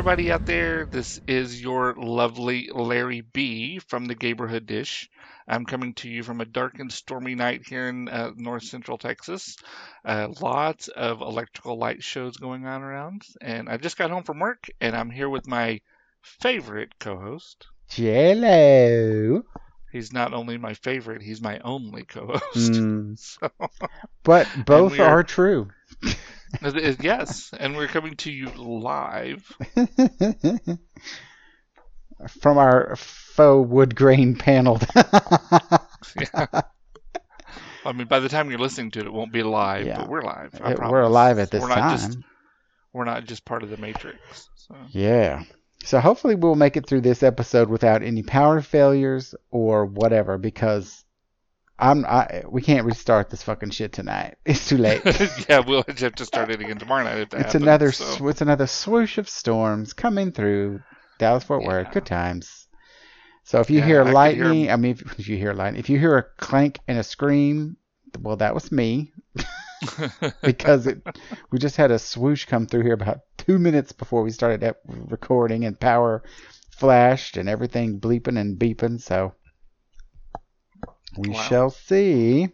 everybody out there. This is your lovely Larry B from the Gayborhood Dish. I'm coming to you from a dark and stormy night here in north central Texas. Lots of electrical light shows going on around. And I just got home from work, and I'm here with my favorite co-host. Jello. He's not only my favorite, he's my only co-host. So, but both are true. Yes, and we're coming to you live from our faux wood grain panel. Yeah. I mean, by the time you're listening to it, it won't be live, yeah. But we're live. We're alive at this time. We're not just part of the Matrix. So. Yeah. So hopefully we'll make it through this episode without any power failures or whatever, because we can't restart this fucking shit tonight. It's too late. Yeah, we'll have to start it again tomorrow night. If that happens, It's another swoosh of storms coming through Dallas-Fort Worth. Yeah. Good times. So if you hear lightning, if you hear lightning, if you hear a clank and a scream, well, that was me. Because we just had a swoosh come through here about 2 minutes before we started recording, and power flashed and everything bleeping and beeping. So we shall see.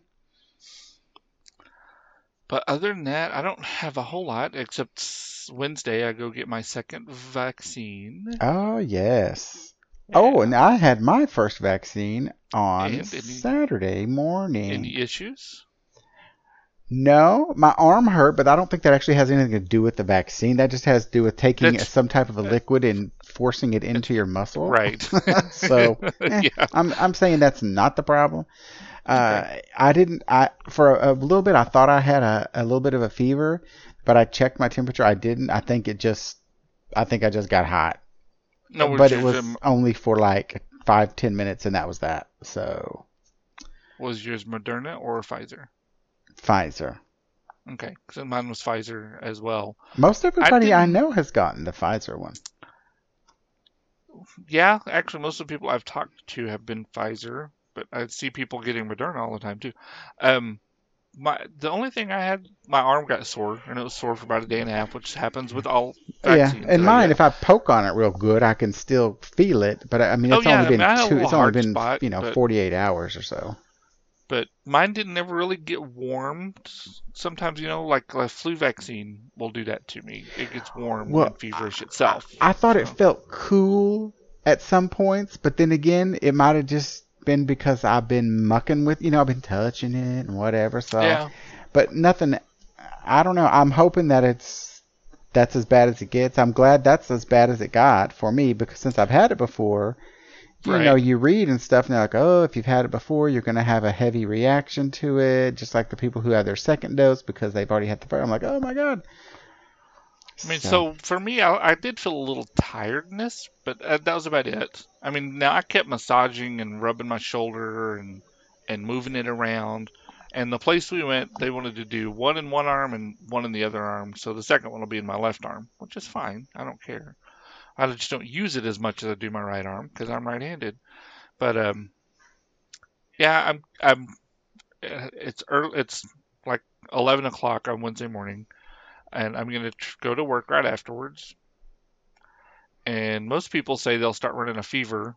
But other than that, I don't have a whole lot, except Wednesday I go get my second vaccine. Oh, yes. Yeah. Oh, and I had my first vaccine on Saturday morning. Any issues? No, my arm hurt, but I don't think that actually has anything to do with the vaccine. That just has to do with taking some type of a liquid and forcing it into your muscle. Right. So yeah. I'm saying that's not the problem. Okay. For a little bit, I thought I had a little bit of a fever, but I checked my temperature. I didn't. I think I just got hot. No, but it was only for like 5-10 minutes, and that was that. So. Was yours Moderna or Pfizer? Pfizer. Okay, so mine was Pfizer as well. Most everybody I know has gotten the Pfizer one. Yeah, actually, most of the people I've talked to have been Pfizer, but I see people getting Moderna all the time too. The only thing I had, my arm got sore, and it was sore for about a day and a half, which happens with all vaccines. Yeah, and mine, if I poke on it real good, I can still feel it, but I mean, it's only been 48 hours or so. But mine didn't ever really get warm. Sometimes, like a flu vaccine will do that to me. It gets warm and feverish itself. I thought it felt cool at some points, but then again, it might have just been because I've been mucking with, I've been touching it and whatever. So, yeah. But nothing. I don't know. I'm hoping that that's as bad as it gets. I'm glad that's as bad as it got for me, because since I've had it before. Right. You read and stuff, and they're like, oh, if you've had it before, you're going to have a heavy reaction to it, just like the people who have their second dose because they've already had the first. I'm like, oh, my God. I mean, so for me, I did feel a little tiredness, but that was about it. I mean, now I kept massaging and rubbing my shoulder and moving it around. And the place we went, they wanted to do one in one arm and one in the other arm. So the second one will be in my left arm, which is fine. I don't care. I just don't use it as much as I do my right arm because I'm right-handed. But it's early. It's like 11 o'clock on Wednesday morning, and I'm going to go to work right afterwards. And most people say they'll start running a fever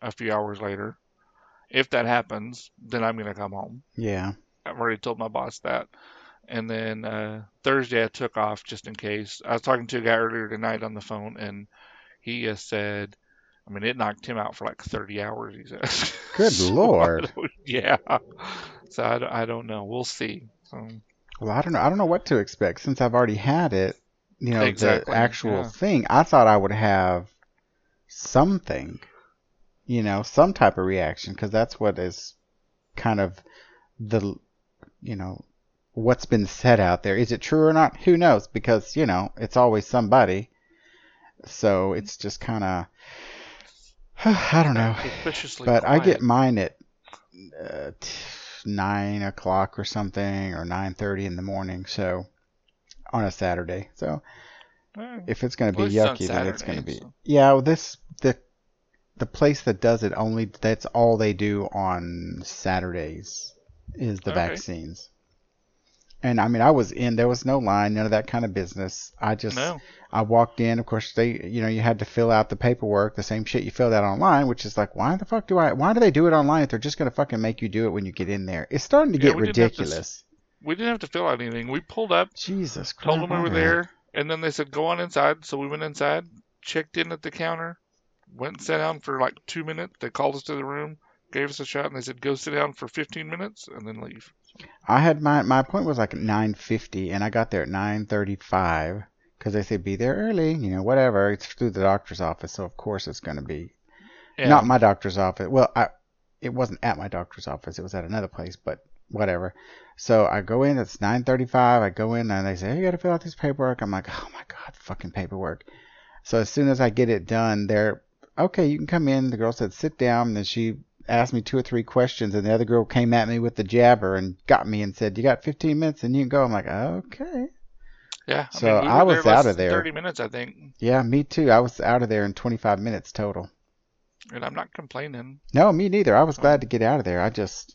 a few hours later. If that happens, then I'm going to come home. Yeah, I've already told my boss that. And then Thursday I took off just in case. I was talking to a guy earlier tonight on the phone, and he said, I mean, it knocked him out for like 30 hours, he said. Good Lord. Yeah. So I don't know. We'll see. So. Well, I don't know. I don't know what to expect since I've already had it, exactly. The actual thing. I thought I would have something, some type of reaction, because that's what is kind of the, what's been said out there. Is it true or not? Who knows? Because, it's always somebody. So it's just kind of, I don't know. But quiet. I get mine at 9 o'clock or something, or 9:30 in the morning. So on a Saturday. So if it's going to be yucky, then it's going to be. Yeah, well, the place that does it only, that's all they do on Saturdays is the vaccines. And I mean, I was in, there was no line, none of that kind of business. I walked in. Of course, they, you know, you had to fill out the paperwork, the same shit you filled out online, which is like, why do they do it online if they're just going to fucking make you do it when you get in there? It's starting to get ridiculous. We didn't have to fill out anything. We pulled up. Jesus Christ. Told them we were there. And then they said, go on inside. So we went inside, checked in at the counter, went and sat down for like 2 minutes. They called us to the room, gave us a shot, and they said, go sit down for 15 minutes and then leave. I had my appointment was like at 9:50, and I got there at 9:35 because they said be there early, you know, whatever. It's through the doctor's office, so of course it's going to be not my doctor's office. Well, it wasn't at my doctor's office; it was at another place, but whatever. So I go in. It's 9:35. I go in, and they say, hey, you got to fill out this paperwork. I'm like, oh my god, fucking paperwork. So as soon as I get it done, they're okay. You can come in. The girl said sit down, and then she asked me 2 or 3 questions, and the other girl came at me with the jabber and got me and said, you got 15 minutes and you can go. I'm like, okay. Yeah. So I mean, I was out of there. 30 minutes, I think. Yeah, me too. I was out of there in 25 minutes total. And I'm not complaining. No, me neither. I was glad to get out of there. I just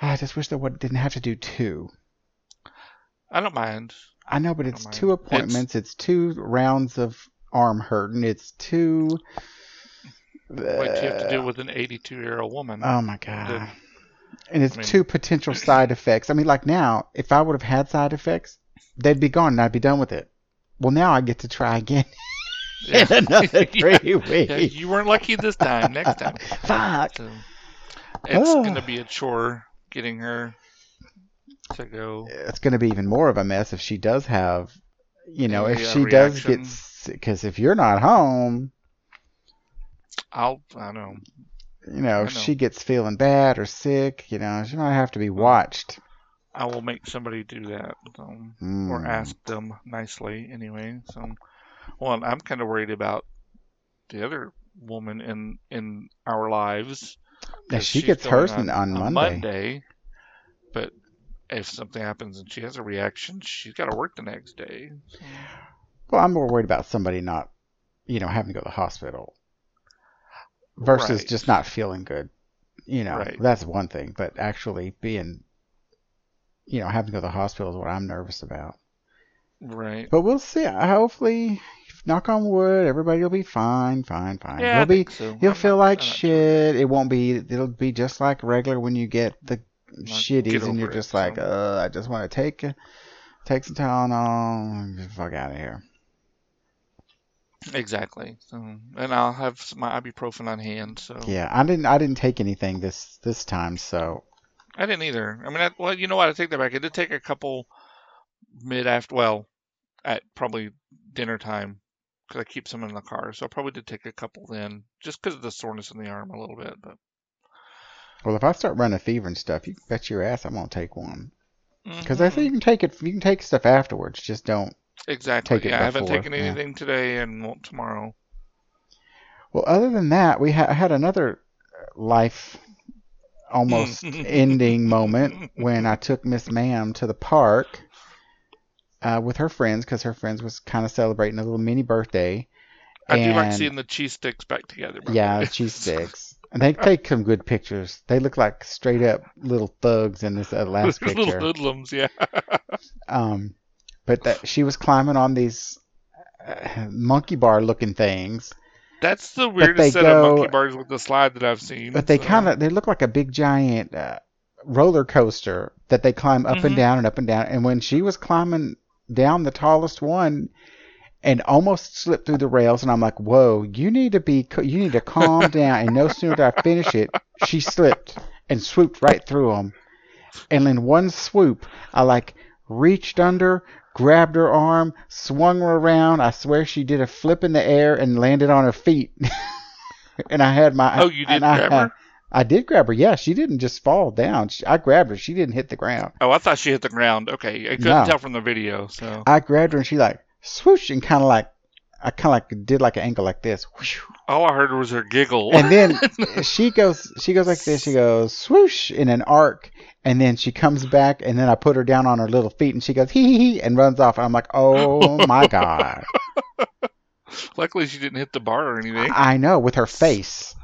wish that didn't have to do 2. I don't mind. I know, but it's 2 appointments. It's 2 rounds of arm hurting. It's 2... Like you have to deal with an 82-year-old woman. Oh, my God. And it's 2 potential side effects. I mean, like now, if I would have had side effects, they'd be gone and I'd be done with it. Well, now I get to try again in another 3 weeks. Yeah, you weren't lucky this time. Next time. Fuck. So it's going to be a chore getting her to go. It's going to be even more of a mess if she does have, you know, if she does get sick. Because if you're not home... I know. You know, if she gets feeling bad or sick, you know, she might have to be watched. I will make somebody do that, or ask them nicely anyway. So, well, I'm kind of worried about the other woman in our lives. Now she gets hers on Monday. But if something happens and she has a reaction, she's got to work the next day. So. Well, I'm more worried about somebody not, you know, having to go to the hospital. Versus just not feeling good. You know, that's one thing. But actually being, you know, having to go to the hospital is what I'm nervous about. Right. But we'll see. Hopefully, knock on wood, everybody will be fine. Yeah, you'll feel like shit. Sure. It'll be just like regular when you get the shitties and you're just like, I just want to take some Tylenol and get the fuck out of here. Exactly. So, and I'll have my ibuprofen on hand. So yeah, I didn't take anything this time. So I didn't either. I mean, well, you know what? I take that back. I did take a couple at probably dinner time because I keep some in the car. So I probably did take a couple then, just because of the soreness in the arm a little bit. But well, if I start running a fever and stuff, you bet your ass I'm gonna take one. Because I think you can take it. You can take stuff afterwards. Just don't. Exactly. Yeah, I haven't taken anything today and won't tomorrow. Well, other than that, we had another life almost ending moment when I took Miss Ma'am to the park with her friends because her friends was kind of celebrating a little mini birthday. I do like seeing the cheese sticks back together. Yeah, cheese sticks. And they take some good pictures. They look like straight up little thugs in this last picture. Little hoodlums, yeah. But she was climbing on these monkey bar looking things. That's the weirdest set of monkey bars with the slide that I've seen. But they look like a big giant roller coaster that they climb up and down and up and down. And when she was climbing down the tallest one and almost slipped through the rails, and I'm like, whoa, you need to calm down. And no sooner did I finish it, she slipped and swooped right through them. And in one swoop, I reached under, grabbed her arm, swung her around. I swear she did a flip in the air and landed on her feet. And I had my... Oh, you did grab her? I did grab her, yeah. She didn't just fall down. I grabbed her. She didn't hit the ground. Oh, I thought she hit the ground. Okay. I couldn't tell from the video, so... I grabbed her and she swoosh and did an angle like this. All I heard was her giggle. And then she goes like this. She goes swoosh in an arc. And then she comes back, and then I put her down on her little feet, and she goes, hee, hee, hee, and runs off. I'm like, oh, my God. Luckily, she didn't hit the bar or anything. I know, with her face.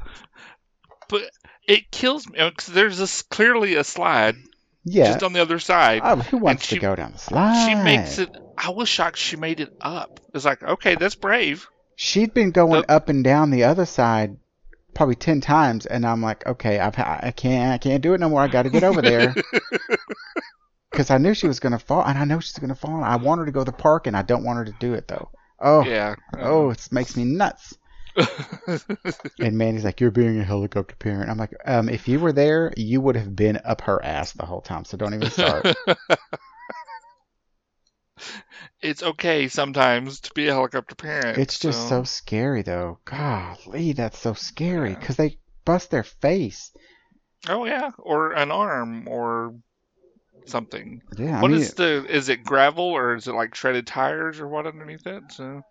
But it kills me, because there's clearly a slide Yeah. Just on the other side. Oh, who wants to go down the slide? She makes it. I was shocked she made it up. It's like, okay, that's brave. She'd been going up and down the other side probably 10 times, and I'm like, okay, I can't do it no more. I got to get over there. Because I knew she was going to fall, and I know she's going to fall. I want her to go to the park, and I don't want her to do it, though. Oh, yeah. Oh, it makes me nuts. And Mandy's like, you're being a helicopter parent. I'm like, if you were there, you would have been up her ass the whole time, so don't even start. It's okay sometimes to be a helicopter parent. It's just so scary, though. Golly, that's so scary, because they bust their face. Oh, yeah, or an arm, or something. Yeah. What is is it gravel, or is it like shredded tires, or what underneath it? So.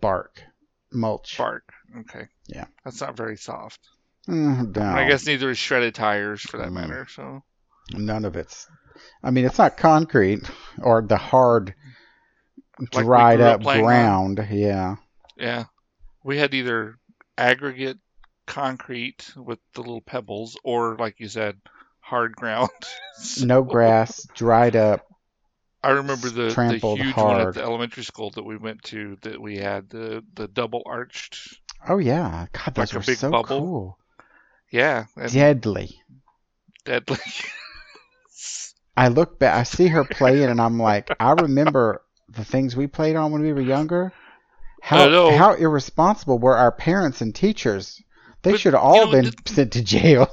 Bark. Mulch. Bark. Okay. Yeah. That's not very soft. No. I guess neither is shredded tires for that matter. So. None of it's. I mean, it's not concrete or the hard, like dried up ground. With. Yeah. Yeah. We had either aggregate concrete with the little pebbles, or like you said, hard ground. So. No grass, dried up. I remember the huge hard one at the elementary school that we went to that we had the double arched. Oh yeah, God, those like were so bubble. Cool. Yeah, deadly. I look back, I see her playing, and I'm like, I remember the things we played on when we were younger. How irresponsible were our parents and teachers? They should have all been sent to jail.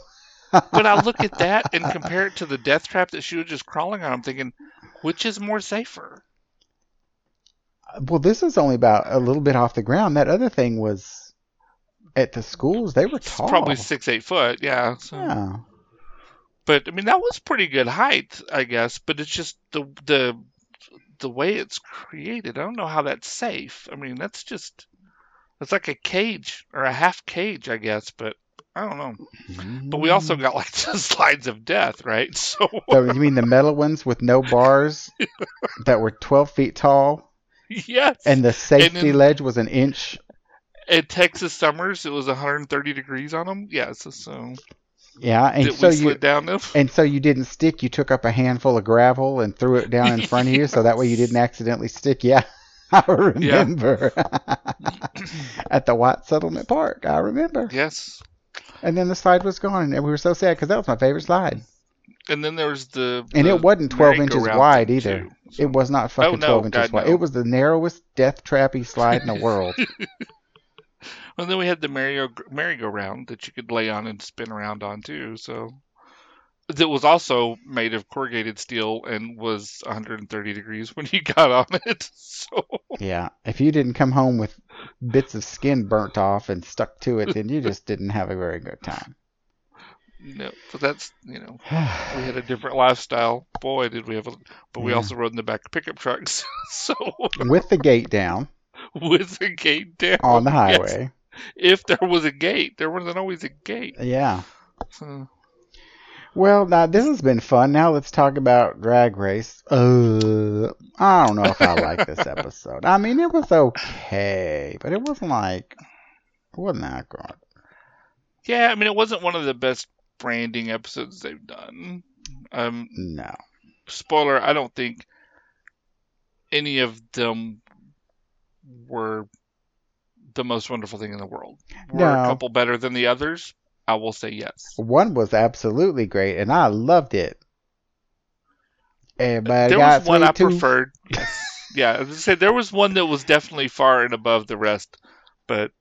But I look at that and compare it to the death trap that she was just crawling on. I'm thinking, which is more safer? Well, this is only about a little bit off the ground. That other thing was at the schools. They were tall. It's probably 6-8 foot, yeah. So. Yeah. But, I mean, that was pretty good height, I guess. But it's just the way it's created. I don't know how that's safe. I mean, that's just... It's like a cage or a half cage, I guess, but... I don't know. Mm. But we also got like the slides of death, right? So you mean the metal ones with no bars that were 12 feet tall? Yes. And the ledge was an inch? At Texas Summers, it was 130 degrees on them. Yeah, so... Yeah, and so you slid down them? And so you didn't stick. You took up a handful of gravel and threw it down in front of you, so that way you didn't accidentally stick. Yeah, I remember. Yeah. At the White Settlement Park, I remember. Yes. And then the slide was gone, and we were so sad because that was my favorite slide. And then there was and it wasn't 12 inches wide either. Too, so. It was not 12 inches wide. No. It was the narrowest death trappy slide in the world. And then we had the merry-go-round that you could lay on and spin around on too. So that was also made of corrugated steel and was 130 degrees when you got on it. So yeah, if you didn't come home with bits of skin burnt off and stuck to it, then you just didn't have a very good time. No, but that's, we had a different lifestyle. Boy, did we have but we also rode in the back of pickup trucks. So with the gate down. With the gate down. On the highway. Yes. If there was a gate. There wasn't always a gate. Yeah. So. Well, now this has been fun. Now let's talk about Drag Race. I don't know if I like this episode. I mean, it was okay, but it wasn't that good. Yeah, I mean, it wasn't one of the best branding episodes they've done. No. Spoiler, I don't think any of them were the most wonderful thing in the world. Were a couple better than the others? I will say yes. One was absolutely great, and I loved it. Everybody there was one I preferred. Yes. Yeah, as I said, there was one that was definitely far and above the rest. But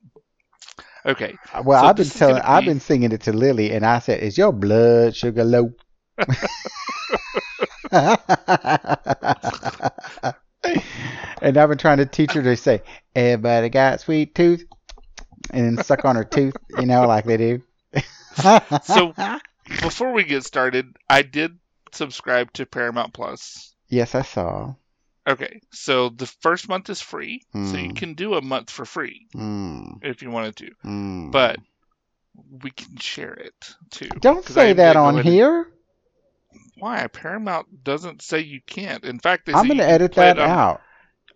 okay. Well, so I've been singing it to Lily, and I said, "Is your blood sugar low?" And I've been trying to teach her to say, "Everybody got sweet tooth," and then suck on her tooth, like they do. So before we get started, I did subscribe to Paramount Plus. Yes, I saw. Okay, so the first month is free, so you can do a month for free if you wanted to. Mm. But we can share it too. Don't say that on here. Why? Paramount doesn't say you can't. In fact, they say I'm going to edit that out.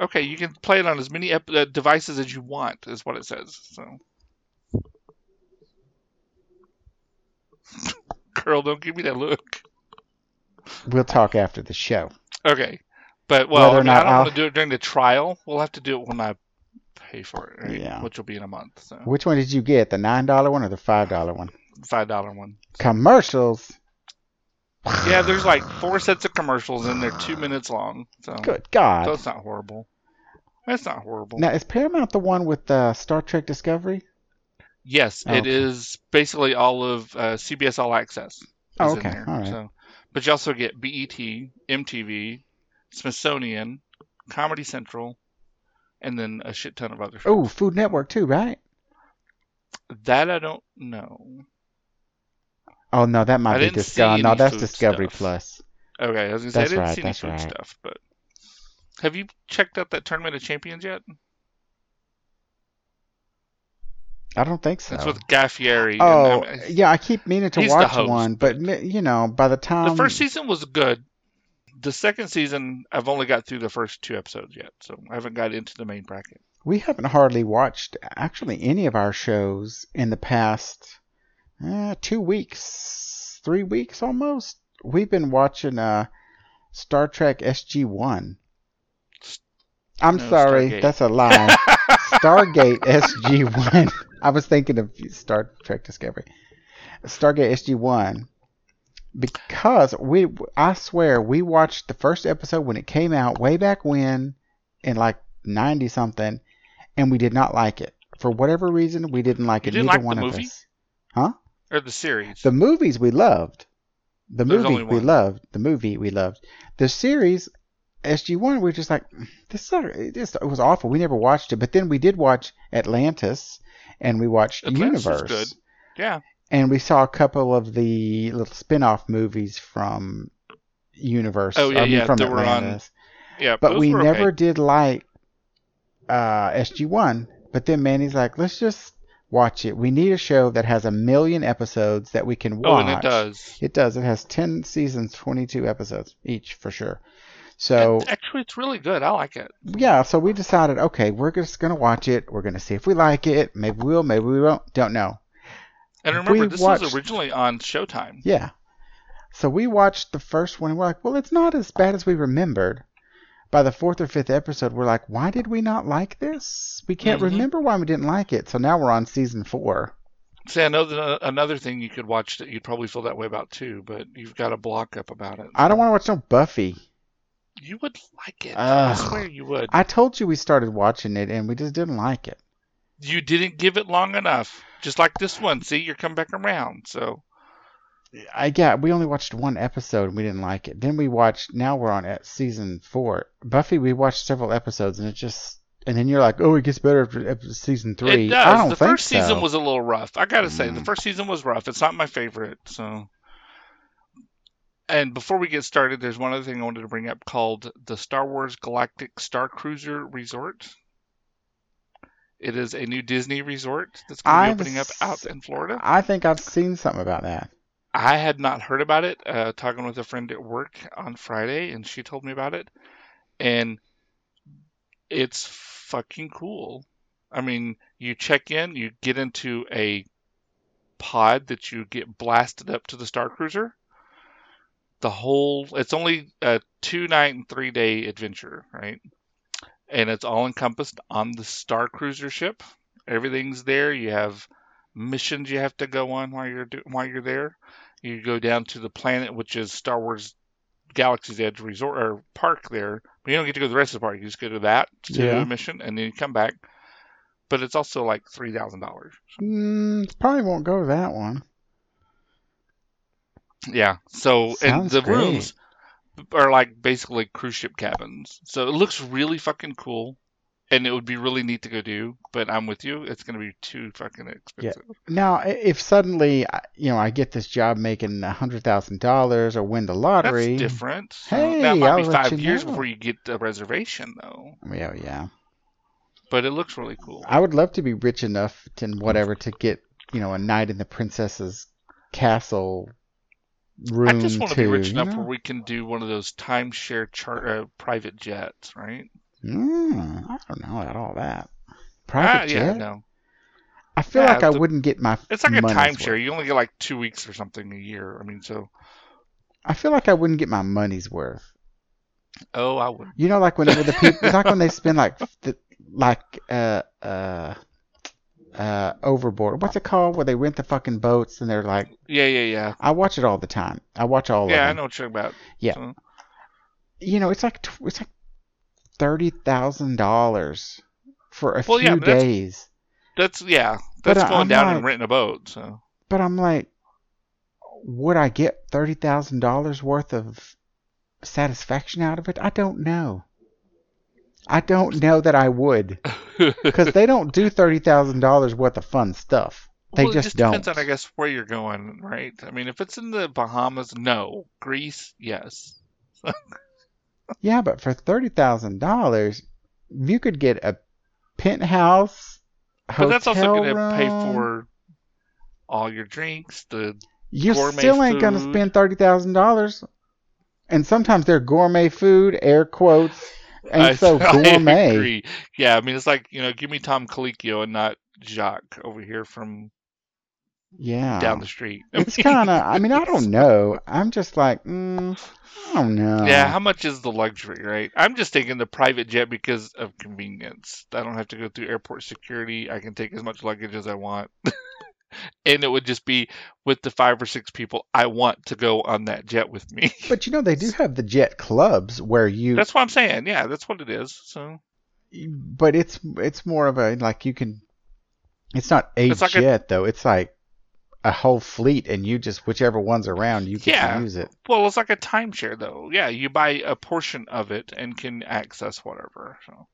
Okay, you can play it on as many devices as you want, is what it says. So. Girl, don't give me that look. We'll talk after the show. Okay. But, well, I don't want to do it during the trial. We'll have to do it when I pay for it, right? Yeah. Which will be in a month. So. Which one did you get? The $9 one or the $5 one? $5 one. Commercials? Yeah, there's like 4 sets of commercials and they're 2 minutes long. So. Good God. So it's not horrible. That's not horrible. Now, is Paramount the one with Star Trek Discovery? Yes, it is basically all of CBS All Access. Oh, okay. All right. So, but you also get BET, MTV, Smithsonian, Comedy Central, and then a shit ton of other shows. Oh, Food Network too, right? That I don't know. Oh, no, that might be Discovery. No, that's Discovery Plus. Okay, I was going to say, I didn't see any food stuff, but... Have you checked out that Tournament of Champions yet? I don't think so. It's with Guy Fieri. Oh, and, yeah, I keep meaning to watch host, one, but, you know, by the time... The first season was good. The second season, I've only got through the first 2 episodes yet, so I haven't got into the main bracket. We haven't hardly watched, actually, any of our shows in the past 2 weeks, 3 weeks almost. We've been watching Star Trek SG-1. Sorry, Stargate. That's a lie. Stargate SG-1. I was thinking of Star Trek Discovery. Stargate SG-1. Because I swear, we watched the first episode when it came out way back when, in like 90-something, and we did not like it. For whatever reason, we didn't like it. You didn't like the movie? Huh? Or the series? The movies we loved. The movie we loved. The series... SG-1, we're just like, it was awful. We never watched it, but then we did watch Atlantis, and we watched Universe. Is good. Yeah. And we saw a couple of the little spin-off movies from Universe. Oh, yeah, from Atlantis. Yeah, but we never did like SG-1. But then Manny's like, let's just watch it. We need a show that has 1 million episodes that we can watch. Oh, and it does. It does. It has 10 seasons, 22 episodes each, for sure. So it's really good. I like it. Yeah, so we decided, okay, we're just going to watch it. We're going to see if we like it. Maybe we will, maybe we won't. Don't know. And remember, this was originally on Showtime. Yeah. So we watched the first one, and we're like, well, it's not as bad as we remembered. By the 4th or 5th episode, we're like, why did we not like this? We can't remember why we didn't like it. So now we're on season 4. See, I know that another thing you could watch that you'd probably feel that way about too, but you've got a block up about it. So. I don't want to watch no Buffy. You would like it. I swear you would. I told you we started watching it and we just didn't like it. You didn't give it long enough. Just like this one. See, you're coming back around. So, we only watched one episode and we didn't like it. Then we watched. Now we're on at season 4. Buffy, we watched several episodes and it just. And then you're like, oh, it gets better after season 3. It does. I don't think so. The first season was a little rough. I gotta say, the first season was rough. It's not my favorite. So. And before we get started, there's one other thing I wanted to bring up called the Star Wars Galactic Star Cruiser Resort. It is a new Disney resort that's going to be opening up out in Florida. I think I've seen something about that. I had not heard about it. Talking with a friend at work on Friday, and she told me about it. And it's fucking cool. I mean, you check in, you get into a pod that you get blasted up to the Star Cruiser. The whole, it's only a 2-night and 3-day adventure, right? And it's all encompassed on the Star Cruiser ship. Everything's there. You have missions you have to go on while you're there. You go down to the planet, which is Star Wars Galaxy's Edge Resort or park there. But you don't get to go to the rest of the park. You just go to that do a mission, and then you come back. But it's also like $3,000. Probably won't go to that one. Yeah, so rooms are like basically cruise ship cabins. So it looks really fucking cool, and it would be really neat to go do, but I'm with you. It's going to be too fucking expensive. Yeah. Now, if suddenly, you know, I get this job making $100,000 or win the lottery. That's different. Hey, that might be 5 years before you get the reservation, though. Yeah. But it looks really cool. I would love to be rich enough to whatever to get, you know, a night in the princess's castle room. I just want to be rich enough where we can do one of those timeshare private jets, right? I don't know about all that. Private jet? Yeah, no. I feel like I wouldn't get my. It's like a timeshare. You only get like 2 weeks or something a year. I mean, so I feel like I wouldn't get my money's worth. Oh, I would. You know, like whenever the people, it's like when they spend Overboard. What's it called? Where they rent the fucking boats and they're like. Yeah. I watch it all the time. I watch all of them. Yeah, I know what you're about. Yeah. So. You know, it's like $30,000 for a few days. That's going down and renting a boat. So. But I'm like, would I get $30,000 worth of satisfaction out of it? I don't know. I don't know that I would, because they don't do $30,000 worth of fun stuff. They just don't. It depends on, I guess, where you're going, right? I mean, if it's in the Bahamas, no. Greece, yes. Yeah, but for $30,000, you could get a penthouse, hotel room. But that's also going to pay for all your drinks, the gourmet food. You still ain't going to spend $30,000. And sometimes they're gourmet food, air quotes. And so gourmet. I agree. Yeah, I mean, it's like, you know, give me Tom Colicchio and not Jacques over here from down the street. It's kind of, I mean, I don't know. I'm just like, I don't know. Yeah, how much is the luxury, right? I'm just taking the private jet because of convenience. I don't have to go through airport security. I can take as much luggage as I want. And it would just be with the 5 or 6 people I want to go on that jet with me. But you know, they do have the jet clubs where you... That's what I'm saying. Yeah, that's what it is. So, but it's more of a, like, you can... It's not a jet, though. It's like a whole fleet, and you just, whichever one's around, you can use it. Well, it's like a timeshare, though. Yeah, you buy a portion of it and can access whatever. So.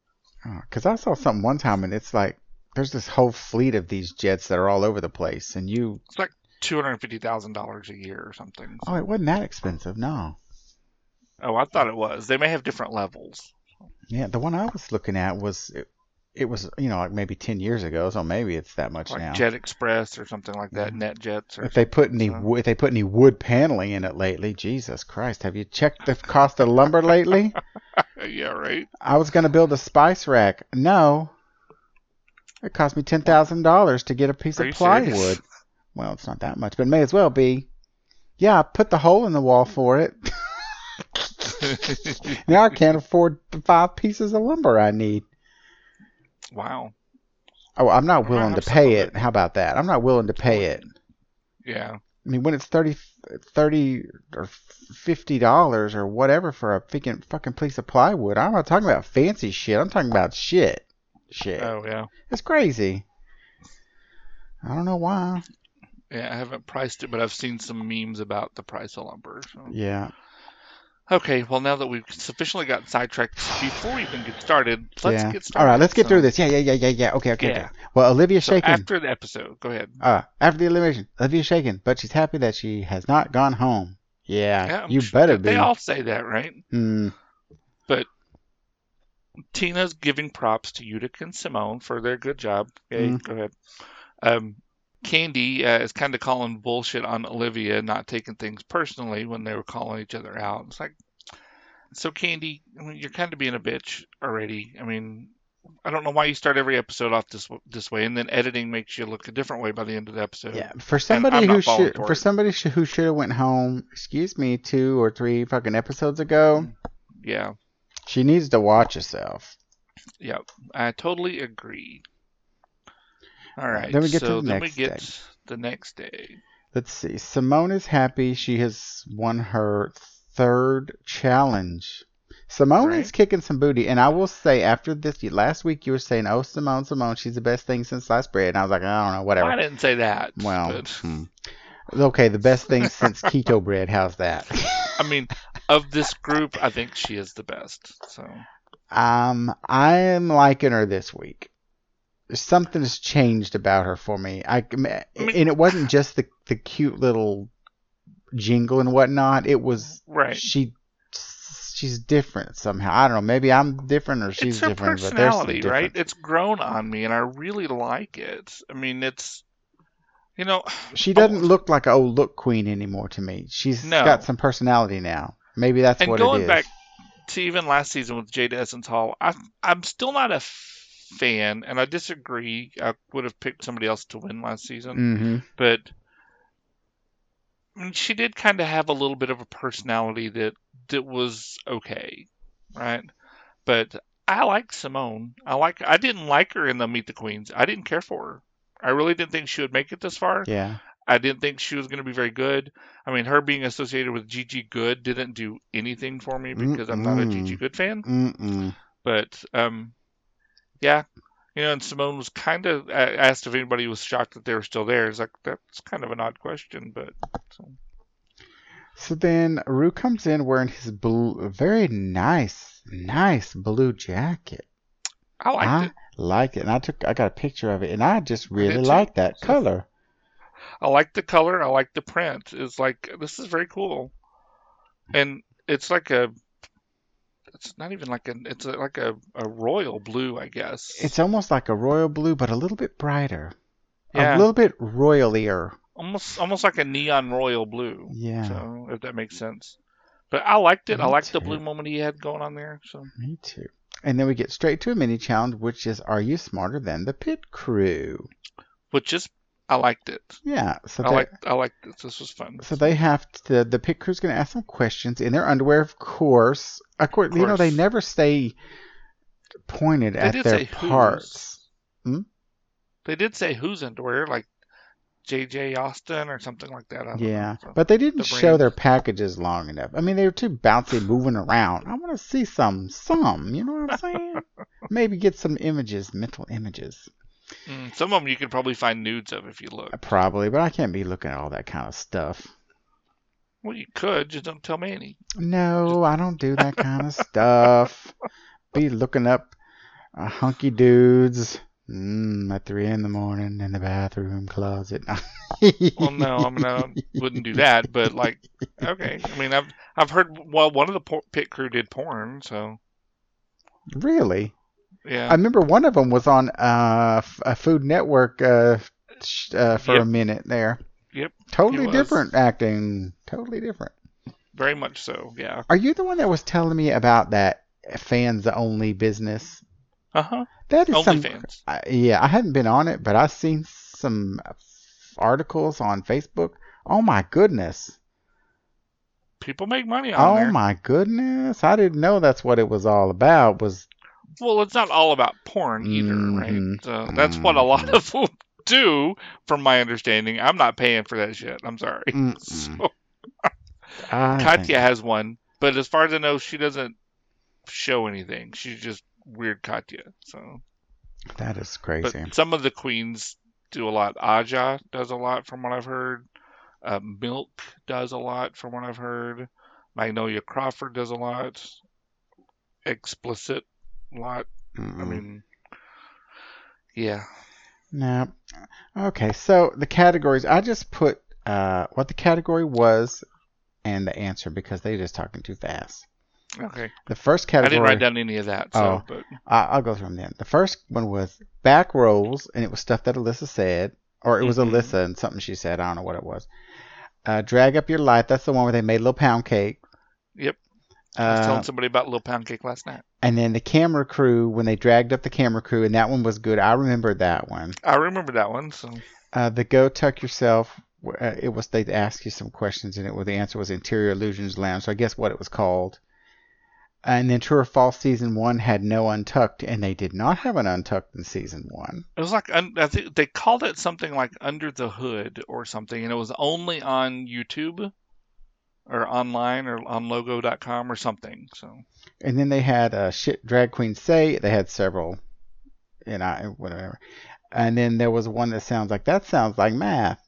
Oh, 'cause I saw something one time, and it's like, there's this whole fleet of these jets that are all over the place, and you... It's like $250,000 a year or something. So. Oh, it wasn't that expensive, no. Oh, I thought it was. They may have different levels. Yeah, the one I was looking at was... It was, you know, like maybe 10 years ago, so maybe it's that much like now. Jet Express or something like that, NetJets. Or if they put any wood paneling in it lately, Jesus Christ, have you checked the cost of lumber lately? Yeah, right. I was going to build a spice rack. No. It cost me $10,000 to get a piece of plywood. Serious? Well, it's not that much, but it may as well be. Yeah, I put the hole in the wall for it. Now I can't afford the 5 pieces of lumber I need. Wow. Oh, I'm not willing to pay it. How about that? I'm not willing to pay it. Yeah. I mean, when it's $30 or $50 or whatever for a fucking piece of plywood, I'm not talking about fancy shit. I'm talking about shit. Shit. Oh, yeah. It's crazy. I don't know why. Yeah, I haven't priced it, but I've seen some memes about the price of lumber. So. Yeah. Okay, well, now that we've sufficiently gotten sidetracked, before we even get started, let's get started. All right, let's get through this. Yeah. Okay. Well, Olivia's shaken. After the episode, go ahead. After the elimination, Olivia's shaken, but she's happy that she has not gone home. Yeah, you better be. They all say that, right? Mm. But Tina's giving props to Utica and Simone for their good job. Okay, go ahead. Candy is kind of calling bullshit on Olivia, not taking things personally when they were calling each other out. It's like, so Candy, I mean, you're kind of being a bitch already. I mean, I don't know why you start every episode off this way, and then editing makes you look a different way by the end of the episode. Yeah, for somebody who should have went home, 2 or 3 fucking episodes ago. Yeah, she needs to watch herself. Yeah, I totally agree. All right, then we get the next day. Let's see. Simone is happy. She has won her 3rd challenge. Simone is kicking some booty. And I will say, after this, last week you were saying, oh, Simone, she's the best thing since sliced bread. And I was like, I don't know, whatever. Well, I didn't say that. Well, okay, the best thing since keto bread. How's that? I mean, of this group, I think she is the best. So, I am liking her this week. Something has changed about her for me. I mean, and it wasn't just the cute little jingle and whatnot. It was she's different somehow. I don't know. Maybe I'm different or she's different. It's her personality, but right? It's grown on me, and I really like it. I mean, it's, you know, she doesn't look like an old look queen anymore to me. She's got some personality now. Maybe that's what it is. And going back to even last season with Jaida Essence Hall, I'm still not a fan, and I disagree. I would have picked somebody else to win last season, but I mean, she did kind of have a little bit of a personality that was okay, right? But I like Simone. I didn't like her in the Meet the Queens. I didn't care for her. I really didn't think she would make it this far. Yeah. I didn't think she was going to be very good. I mean, her being associated with Gigi Goode didn't do anything for me because I'm not a Gigi Goode fan. But, yeah. You know, and Simone was kind of asked if anybody was shocked that they were still there. It's like, that's kind of an odd question, but... So then Rue comes in wearing his blue, very nice blue jacket. I liked it. And I got a picture of it, and I just really like that color. I like the color. I like the print. It's like, this is very cool. And it's like a... It's not even like a royal blue, I guess. It's almost like a royal blue, but a little bit brighter. Yeah. A little bit royalier. Almost like a neon royal blue. Yeah. So, if that makes sense. But I liked it. I liked the blue moment he had going on there. So. Me too. And then we get straight to a mini challenge, which is, are you smarter than the pit crew? Which is... I liked it. Yeah. So I liked this. This was fun. So they have to... The pit crew's going to ask them questions in their underwear, of course. Of course. You know, they never stay pointed at their parts. They did say who's underwear, like J.J. Austin or something like that. I don't know. But they didn't show their packages long enough. I mean, they were too bouncy moving around. I want to see some. You know what I'm saying? Maybe get some images, mental images. Some of them you could probably find nudes of if you look. Probably, but I can't be looking at all that kind of stuff. Well, you could. Just don't tell me any. No, I don't do that kind of stuff. Be looking up hunky dudes at 3 in the morning in the bathroom closet. Well, no, I wouldn't do that, but like, okay. I mean, I've heard, well, one of the pit crew did porn, so. Really? Yeah. I remember one of them was on a Food Network for a minute there. Yep. Totally different acting. Totally different. Very much so, yeah. Are you the one that was telling me about that fans-only business? Uh-huh. That is only some fans. I hadn't been on it, but I've seen some articles on Facebook. Oh, my goodness. People make money on there. Oh, my goodness. I didn't know that's what it was all about, was... Well, it's not all about porn either, right? So that's what a lot of them do, from my understanding. I'm not paying for that shit. I'm sorry. So, Katya has one, but as far as I know, she doesn't show anything. She's just weird Katya. So that is crazy. But some of the queens do a lot. Aja does a lot from what I've heard. Milk does a lot from what I've heard. Magnolia Crawford does a lot. Explicit. Lot. I mean, yeah. No. Okay, so the categories. I just put what the category was and the answer because they're just talking too fast. Okay. The first category. I didn't write down any of that. I'll go through them then. The first one was back rolls, and it was stuff that Alyssa said, or it was Alyssa and something she said. I don't know what it was. Drag up your life. That's the one where they made Little Pound Cake. Yep. I was telling somebody about Little Pound Cake last night. And then the camera crew, when they dragged up the camera crew, and that one was good. I remember that one. So. The Go Tuck Yourself, it was they asked you some questions, and the answer was Interior Illusions Lounge, so I guess what it was called. And then True or False Season 1 had no Untucked, and they did not have an Untucked in Season 1. It was like, I think they called it something like Under the Hood or something, and it was only on YouTube. Or online, or on logo.com or something. So. And then they had Shit Drag Queens Say. They had several. Whatever. And then there was one that sounds like, that sounds like math.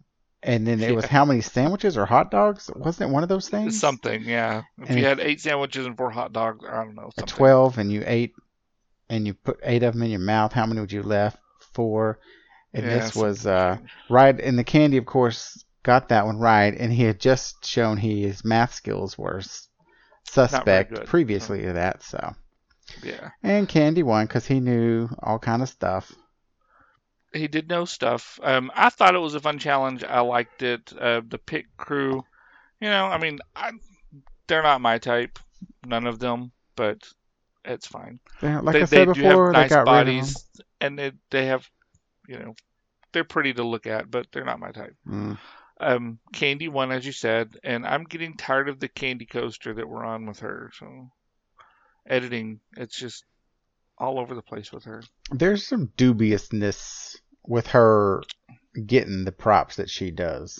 And then it was how many sandwiches or hot dogs? Wasn't it one of those things? Something, yeah. If you had 8 sandwiches and 4 hot dogs, I don't know. Something. 12 and you ate, and you put 8 of them in your mouth. How many would you left? 4. And this was right in the candy, of course. Got that one right, and he had just shown his math skills were suspect previously to that, so. Yeah. And Candy won, because he knew all kind of stuff. He did know stuff. I thought it was a fun challenge. I liked it. The pit crew, they're not my type. None of them, but it's fine. Yeah, like I said before, they got rid of them. And they have, they're pretty to look at, but they're not my type. Candy won, as you said, and I'm getting tired of the candy coaster that we're on with her. So editing, it's just all over the place with her. There's some dubiousness with her getting the props that she does.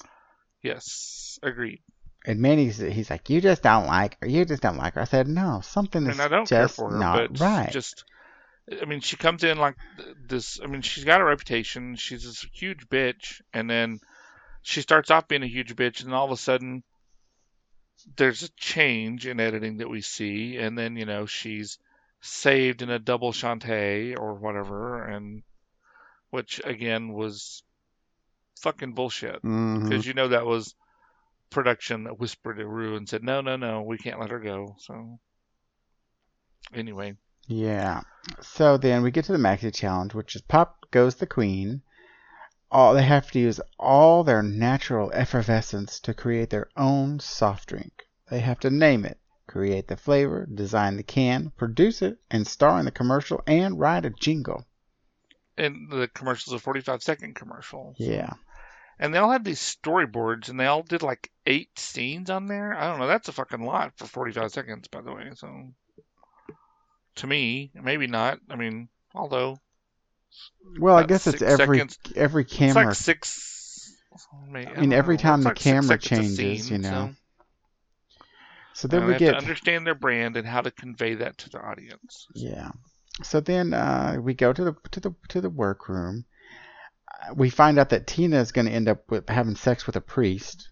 Yes, agreed. And Manny's, he's like, you just don't like her. You just don't like her. I said, no, something is just not right. Just, I mean, she comes in like this. I mean, she's got a reputation. She's this huge bitch. And then she starts off being a huge bitch. And all of a sudden, there's a change in editing that we see. And then, you know, she's saved in a double Shantae or whatever. And which, again, was fucking bullshit. Because, you know, that was production that whispered to Rue and said, no, we can't let her go. So anyway. Yeah. So then we get to the Maxi Challenge, which is pop goes the queen. All they have to use all their natural effervescence to create their own soft drink. They have to name it, create the flavor, design the can, produce it, and star in the commercial and write a jingle. And the commercial's a 45-second commercial. Yeah. And they all had these storyboards, and they all did like 8 scenes on there. I don't know. That's a fucking lot for 45 seconds, by the way. So, to me, maybe not. I mean, although. Well, I guess it's every camera. It's like 6. I mean, every time the camera changes, you know. So then we get to understand their brand and how to convey that to the audience. Yeah. So then we go to the workroom. We find out that Tina is going to end up with having sex with a priest.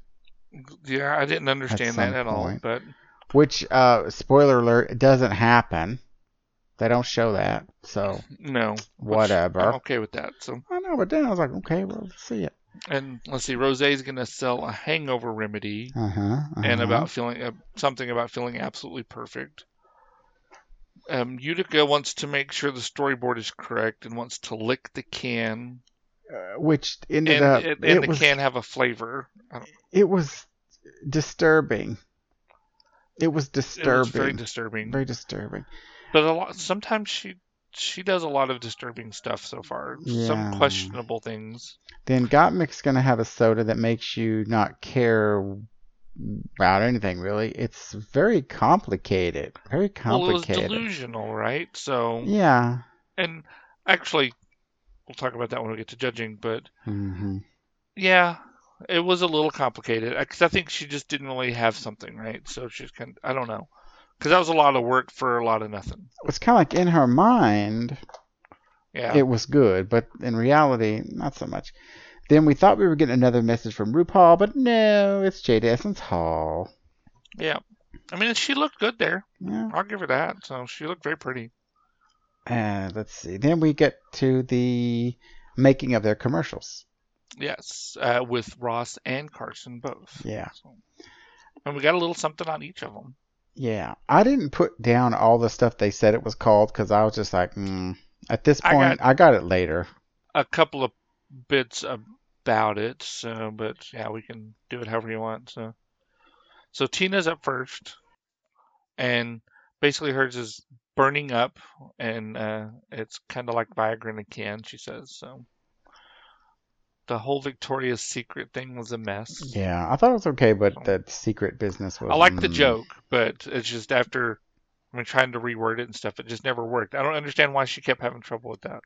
Yeah, I didn't understand that at all. But which, spoiler alert, doesn't happen. They don't show that. So no, whatever. I'm okay with that. So I know, but then I was like, okay, well, let's see it. And let's see, Rosé's going to sell a hangover remedy and about feeling something about feeling absolutely perfect. Utica wants to make sure the storyboard is correct and wants to lick the can. Which ended up... And it can have a flavor. It was disturbing. It was disturbing. It was very disturbing. Very disturbing. But sometimes she does a lot of disturbing stuff so far. Yeah. Some questionable things. Then Gottmik's going to have a soda that makes you not care about anything, really. It's very complicated. Very complicated. Well, it was delusional, right? So... Yeah. And actually... We'll talk about that when we get to judging, but yeah, it was a little complicated because I think she just didn't really have something, right? So she's kind of, I don't know, because that was a lot of work for a lot of nothing. It's kind of like in her mind, yeah, it was good, but in reality, not so much. Then we thought we were getting another message from RuPaul, but no, it's Jaida Essence Hall. Yeah, I mean, she looked good there. Yeah. I'll give her that. So she looked very pretty. Let's see. Then we get to the making of their commercials. Yes, with Ross and Carson both. Yeah. So, and we got a little something on each of them. Yeah. I didn't put down all the stuff they said it was called because I was just like, at this point, I got it later. A couple of bits about it, so, but yeah, we can do it however you want. So Tina's up first, and basically hers is burning up, and it's kind of like Viagra in a can, she says. So the whole Victoria's Secret thing was a mess. Yeah, I thought it was okay, but that secret business was... I like the joke, but it's just after trying to reword it and stuff, it just never worked. I don't understand why she kept having trouble with that.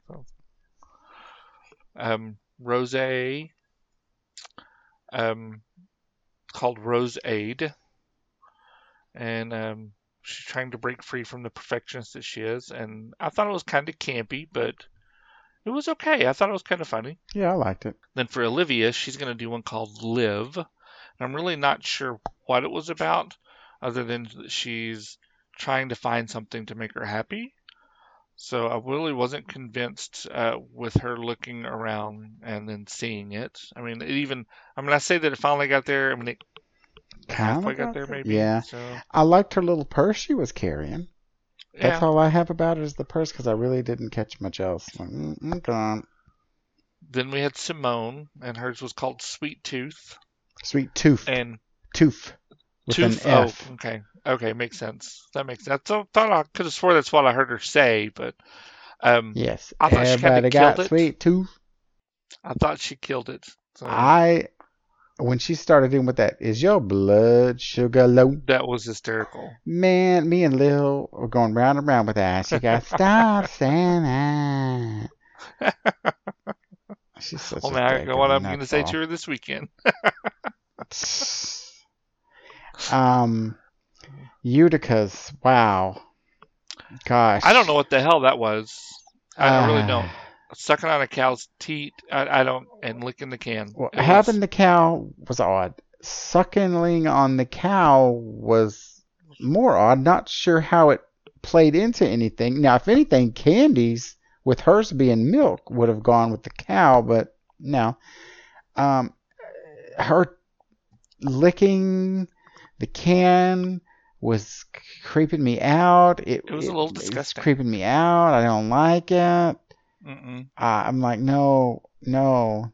So. Rosé called Rose Aid, and she's trying to break free from the perfectionist that she is, and I thought it was kind of campy, but it was okay. I thought it was kind of funny. Yeah, I liked it. Then for Olivia, she's going to do one called Live, and I'm really not sure what it was about, other than she's trying to find something to make her happy. So I really wasn't convinced with her looking around and then seeing it. I mean, I say that it finally got there. I mean, it halfway got there, maybe. Yeah, so. I liked her little purse she was carrying. Yeah. That's all I have about it is the purse, because I really didn't catch much else. Then we had Simone, and hers was called Sweet Tooth. Sweet Tooth. And Tooth. With Tooth. An F. Oh, okay. Okay, makes sense. That makes sense. I thought I could have swore that's what I heard her say, but yes, I thought everybody she got it. Sweet Tooth. I thought she killed it. So. I when she started in with that, is your blood sugar low? That was hysterical. Man, me and Lil were going round and round with that. She got, stop saying that. She's such a man, I know what I'm going to say to her this weekend. Utica's, wow. Gosh. I don't know what the hell that was. I really don't. Sucking on a cow's teat, I don't, and licking the can. Well, having the cow was odd. Suckling on the cow was more odd. Not sure how it played into anything. Now, if anything, Candy's, with hers being Milk, would have gone with the cow, but no. Her licking the can was creeping me out. It was a little disgusting. It was creeping me out. I don't like it. I'm like, no, don't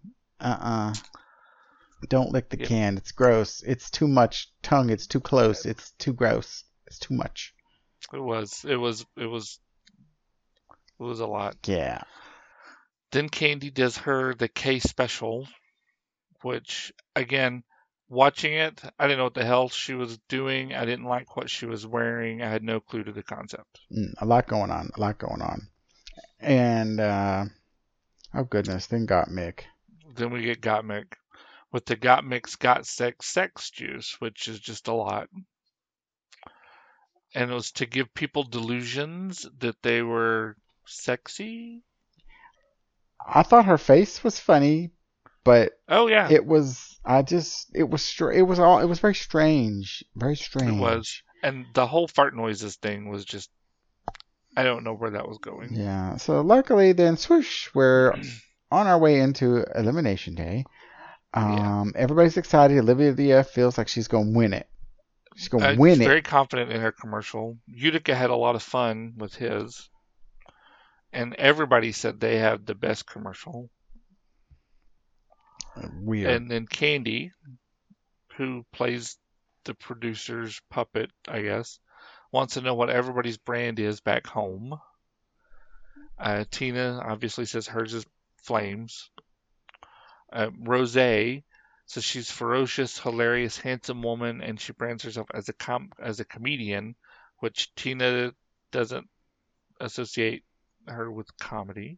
lick the can. It's gross. It's too much tongue. It's too close. It's too gross. It's too much. It was a lot. Yeah. Then Candy does her the K special, which again, watching it, I didn't know what the hell she was doing. I didn't like what she was wearing. I had no clue to the concept. A lot going on. And, oh goodness, then Gottmik. Then we get Gottmik with the Gottmik's Got Sex Juice, which is just a lot. And it was to give people delusions that they were sexy. I thought her face was funny, but it was very strange. Very strange. It was. And the whole fart noises thing was just, I don't know where that was going. Yeah. So luckily then, swoosh, we're on our way into Elimination Day. Everybody's excited. Olivia feels like she's going to win it. She's going to win it. She's very confident in her commercial. Utica had a lot of fun with his. And everybody said they have the best commercial. Weird. And then Candy, who plays the producer's puppet, I guess, wants to know what everybody's brand is back home. Tina obviously says hers is Flames. Rosé says she's ferocious, hilarious, handsome woman, and she brands herself as a comedian, which Tina doesn't associate her with comedy.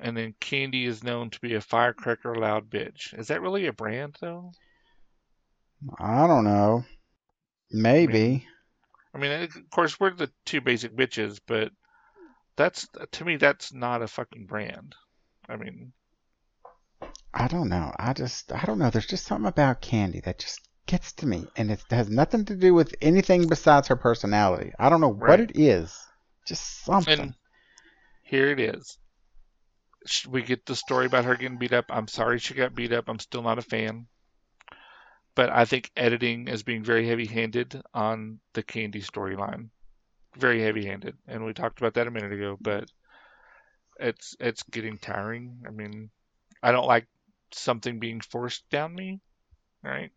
And then Candy is known to be a firecracker, loud bitch. Is that really a brand, though? I don't know. Maybe. I mean, of course, we're the two basic bitches, but that's not a fucking brand. I mean, I don't know. I don't know. There's just something about Candy that just gets to me, and it has nothing to do with anything besides her personality. I don't know what it is. Just something. And here it is. We get the story about her getting beat up. I'm sorry she got beat up. I'm still not a fan. But I think editing is being very heavy-handed on the Candy storyline. Very heavy-handed. And we talked about that a minute ago, but it's getting tiring. I mean, I don't like something being forced down me, right?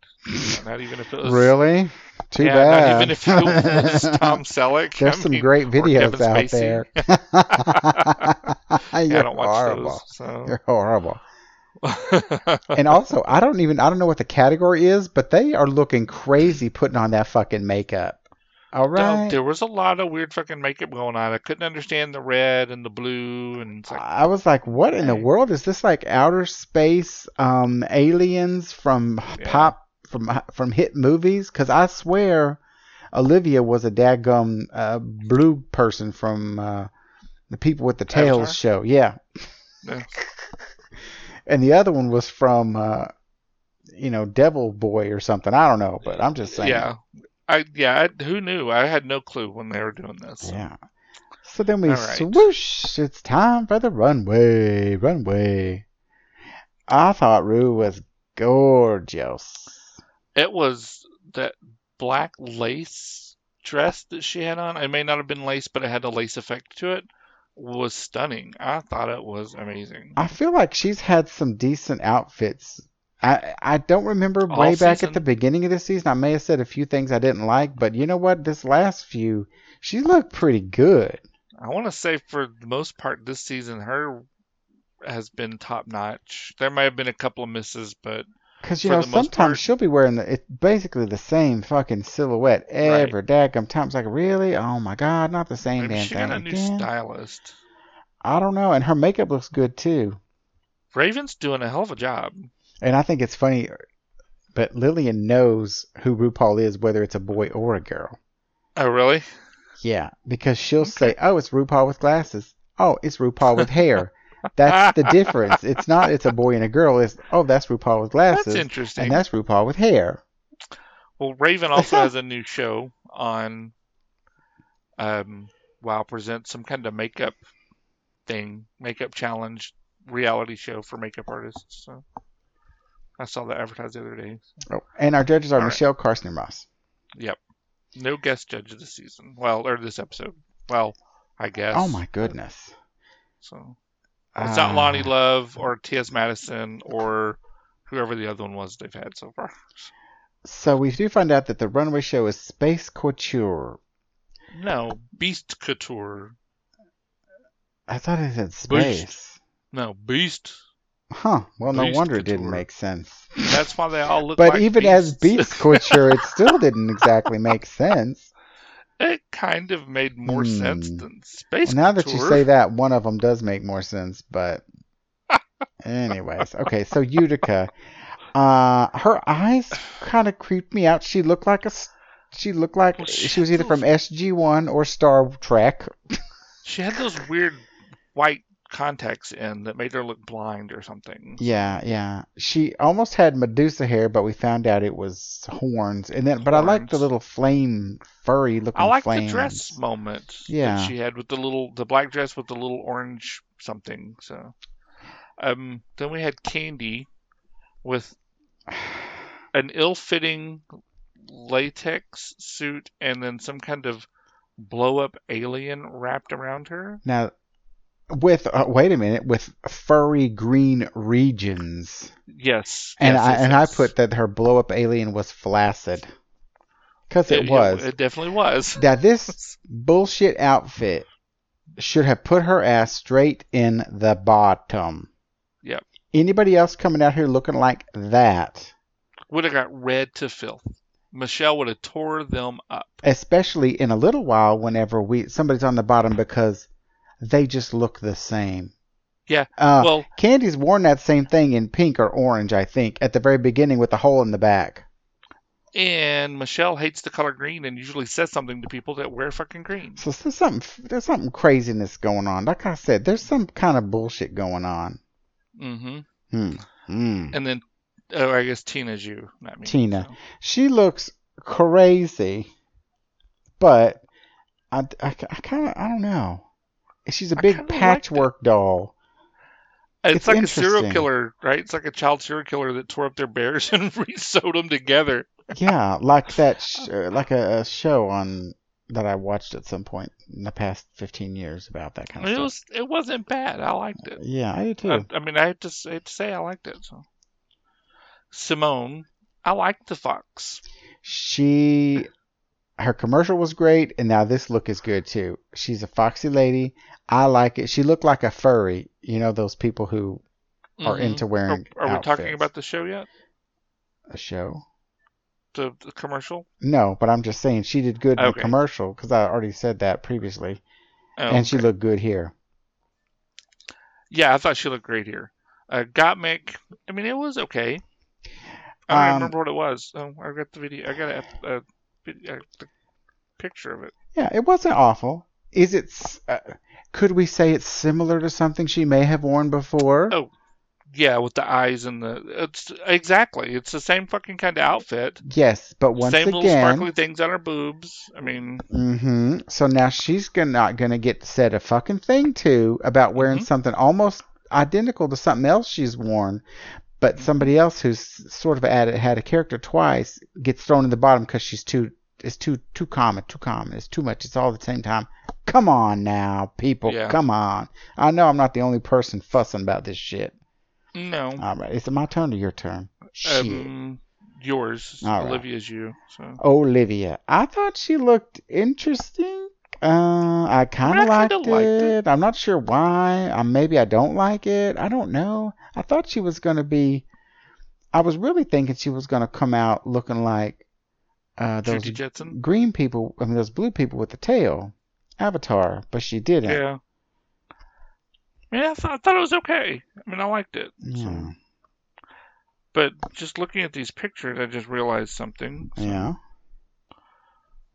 Not even if it was... Really? Too bad. Not even if it was Tom Selleck. There's some great videos out there. I don't watch those. So. You're horrible. And also, I don't know what the category is, but they are looking crazy putting on that fucking makeup. All right. There was a lot of weird fucking makeup going on. I couldn't understand the red and the blue, and it's like, I was like, what in the world is this? Like outer space aliens from hit movies? Because I swear, Olivia was a dadgum blue person from the People with the Tails show. Yeah. And the other one was from, Devil Boy or something. I don't know, but I'm just saying. Yeah. Who knew? I had no clue when they were doing this. So. Yeah. So then we swoosh. It's time for the runway. I thought Rue was gorgeous. It was that black lace dress that she had on. It may not have been lace, but it had a lace effect to it. Was stunning. I thought it was amazing. I feel like she's had some decent outfits. I don't remember way back at the beginning of the season. I may have said a few things I didn't like, but you know what? This last few, she looked pretty good. I want to say for the most part this season, her has been top notch. There may have been a couple of misses, but Because, you know, sometimes she'll be wearing it's basically the same fucking silhouette every daggum time. It's like, really? Oh, my God, not the same damn thing. She got a new stylist. I don't know. And her makeup looks good, too. Raven's doing a hell of a job. And I think it's funny, but Lillian knows who RuPaul is, whether it's a boy or a girl. Oh, really? Yeah, because she'll say, oh, it's RuPaul with glasses. Oh, it's RuPaul with hair. That's the difference. It's not it's a boy and a girl. It's, oh, that's RuPaul with glasses. That's interesting. And that's RuPaul with hair. Well, Raven also has a new show on WOW Presents, some kind of makeup thing, makeup challenge, reality show for makeup artists. So I saw that advertised the other day. So. Oh, and our judges are Michelle Carson and Ross. Yep. No guest judge this season. Well, or this episode. Well, I guess. Oh, my goodness. So... It's not Lonnie Love or T.S. Madison or whoever the other one was they've had so far. So we do find out that the runway show is Space Couture. No, Beast Couture. I thought it said space. Beast. No, Beast. Huh. Well, no wonder it didn't make sense. That's why they all look like beasts. But even as Beast Couture, it still didn't exactly make sense. It kind of made more sense than Space Couture. Now that you say that, one of them does make more sense, but anyways. Okay, so Utica. Her eyes kind of creeped me out. She looked like she was either from SG-1 or Star Trek. She had those weird white contacts in that made her look blind or something. Yeah. She almost had Medusa hair, but we found out it was horns. And then, but I like the little flame, furry looking. I like the dress moment. Yeah, that she had with the black dress with the little orange something. So, then we had Candy with an ill-fitting latex suit, and then some kind of blow-up alien wrapped around her. Now. With wait a minute, with furry green regions. Yes, and I put that her blow up alien was flaccid, because it was. It definitely was. Now this bullshit outfit should have put her ass straight in the bottom. Yep. Anybody else coming out here looking like that would have got red to filth. Michelle would have tore them up. Especially in a little while, whenever somebody's on the bottom because. They just look the same. Yeah. Well, Candy's worn that same thing in pink or orange, I think, at the very beginning with the hole in the back. And Michelle hates the color green and usually says something to people that wear fucking green. So there's something craziness going on. Like I said, there's some kind of bullshit going on. Mm-hmm. And then, I guess Tina's you, not me. Tina. So. She looks crazy, but I kind of, I don't know. She's a big patchwork doll. It's like a serial killer, right? It's like a child serial killer that tore up their bears and re-sewed them together. Yeah, like that, like a show on that I watched at some point in the past 15 years about that kind of stuff. It wasn't bad. I liked it. Yeah, I did too. I have to say I liked it. So. Simone, I liked the fox. Her commercial was great, and now this look is good, too. She's a foxy lady. I like it. She looked like a furry. You know, those people who are into wearing Are we talking about the show yet? A show? The commercial? No, but I'm just saying she did good in the commercial, because I already said that previously. Oh, and she looked good here. Yeah, I thought she looked great here. Gottmik, I mean, it was okay. I don't remember what it was. Oh, I got the video. I got the picture of it. Yeah, it wasn't awful. Is it? Could we say it's similar to something she may have worn before? Oh, yeah, with the eyes and exactly. It's the same fucking kind of outfit. Yes, but once again, little sparkly things on her boobs. I mean. Mm-hmm. So now she's not gonna get said a fucking thing to about wearing something almost identical to something else she's worn. But somebody else who's sort of had a character twice gets thrown in the bottom because she's too common, it's too much, it's all at the same time. Come on now, people, come on. I know I'm not the only person fussing about this shit. No. All right, is it my turn or your turn? Shit. Yours. All Olivia's right. You. So. Olivia. I thought she looked interesting. I kind of liked it. I'm not sure why. Maybe I don't like it. I don't know. I thought she was going to be I was really thinking she was going to come out looking like those green people, I mean those blue people with the tail, Avatar, but she didn't. Yeah. Yeah, I thought it was okay. I mean, I liked it. Yeah. So. But just looking at these pictures, I just realized something. So. Yeah.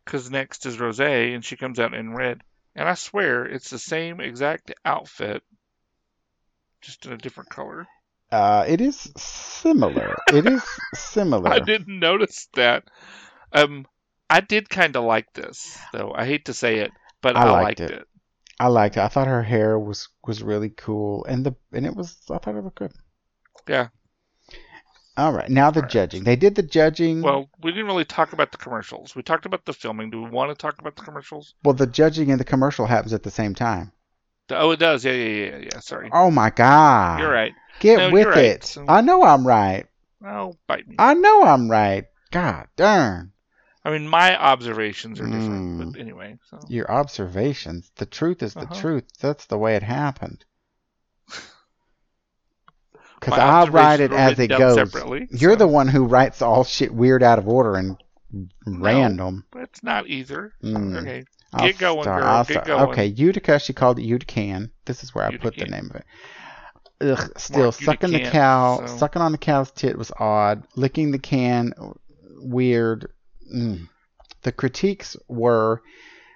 Because next is Rosé, and she comes out in red. And I swear, it's the same exact outfit, just in a different color. It is similar. It is similar. I didn't notice that. I did kind of like this, though. I hate to say it, but I liked it. I liked it. I thought her hair was really cool, I thought it looked good. Yeah. All right. Now the judging. They did the judging. Well, we didn't really talk about the commercials. We talked about the filming. Do we want to talk about the commercials? Well, the judging and the commercial happens at the same time. Oh, it does. Yeah. Sorry. Oh my God. You're right. Get with it. So, I know I'm right. Oh, bite me. I know I'm right. God darn. I mean, my observations are different, but anyway. So. Your observations. The truth is the truth. That's the way it happened. Because I write it as it goes. Separately, you're the one who writes all shit weird out of order and random. That's not either. Okay. Get going, girl. Okay, Utica. She called it Utican. This is where I put the name of it. Ugh, still, sucking the cow. So. Sucking on the cow's tit was odd. Licking the can, weird. The critiques were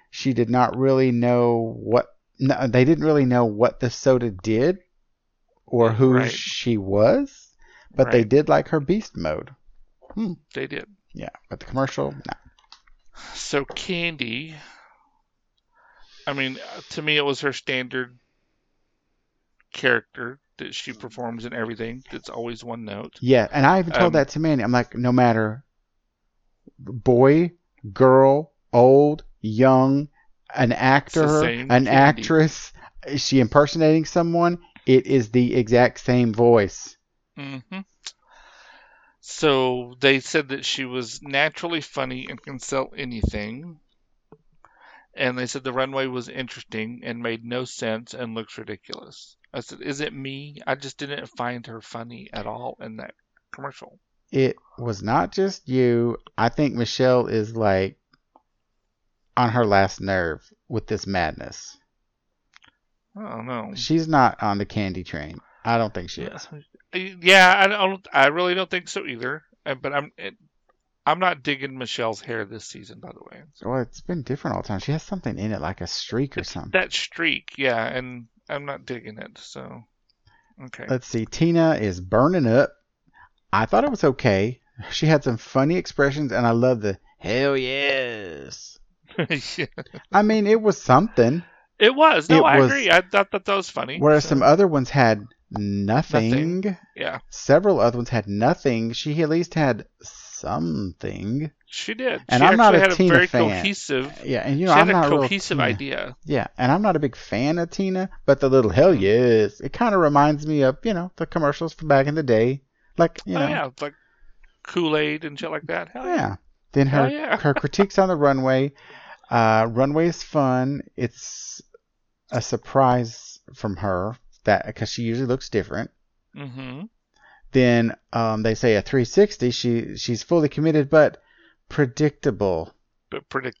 she did not really know they didn't really know what the soda did or who she was, but they did like her beast mode. They did. Yeah, but the commercial, no. So Candy, I mean, to me it was her standard character that she performs in everything. It's always one note. Yeah, and I even told that to Manny. I'm like, no matter... boy, girl, old, young, an actor, an actress, is she impersonating someone? It is the exact same voice. Mm-hmm. So they said that she was naturally funny and can sell anything. And they said the runway was interesting and made no sense and looks ridiculous. I said, is it me? I just didn't find her funny at all in that commercial. It was not just you. I think Michelle is like on her last nerve with this madness. I don't know. She's not on the candy train. I don't think she is. Yeah, I really don't think so either. But I'm not digging Michelle's hair this season, by the way. Well, it's been different all the time. She has something in it, like a streak or something. That streak, yeah, and I'm not digging it. So, okay. Let's see. Tina is burning up. I thought it was okay. She had some funny expressions, and I love the hell yes. Yeah. I mean, it was something. It was. I agree. I thought that was funny. Whereas some other ones had nothing. Yeah. Several other ones had nothing. She at least had something. She did. And she I'm not a had Tina a very fan. Cohesive. Yeah, and you know, she I'm had not a cohesive idea. Yeah, and I'm not a big fan of Tina, but the little hell yes, it kind of reminds me of the commercials from back in the day. Like, like Kool-Aid and shit like that. Hell yeah. Then her critiques on the runway. Runway is fun. It's a surprise from her because she usually looks different. Mm-hmm. Then they say a 360. She's fully committed but predictable.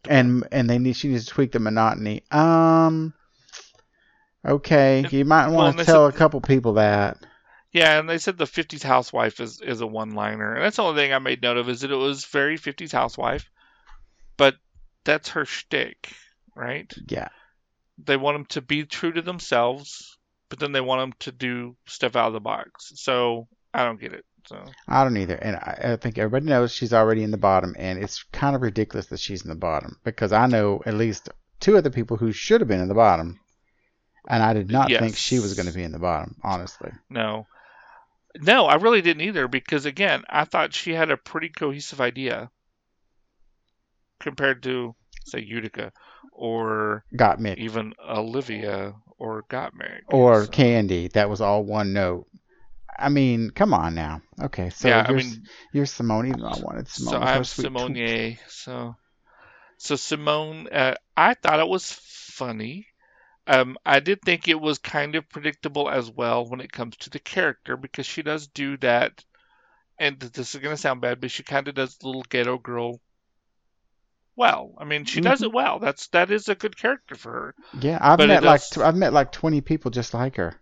And she needs to tweak the monotony. Okay, you might want to tell a couple people that. Yeah, and they said the 50s Housewife is a one-liner. And that's the only thing I made note of is that it was very 50s Housewife. But that's her shtick, right? Yeah. They want them to be true to themselves, but then they want them to do stuff out of the box. So, I don't get it. So I don't either. And I think everybody knows she's already in the bottom, and it's kind of ridiculous that she's in the bottom. Because I know at least two other people who should have been in the bottom. And I did not think she was going to be in the bottom, honestly. No. No, I really didn't either because, again, I thought she had a pretty cohesive idea compared to, say, Utica or Gottmik. Even Olivia or Gottmik. Or Candy. That was all one note. I mean, come on now. Okay, so you're Simone. I wanted Simone. So I have Simone. So Simone, I thought it was funny. I did think it was kind of predictable as well when it comes to the character because she does do that and this is going to sound bad, but she kind of does the little ghetto girl well. I mean, she does it well. That is a good character for her. Yeah, I've met like 20 people just like her.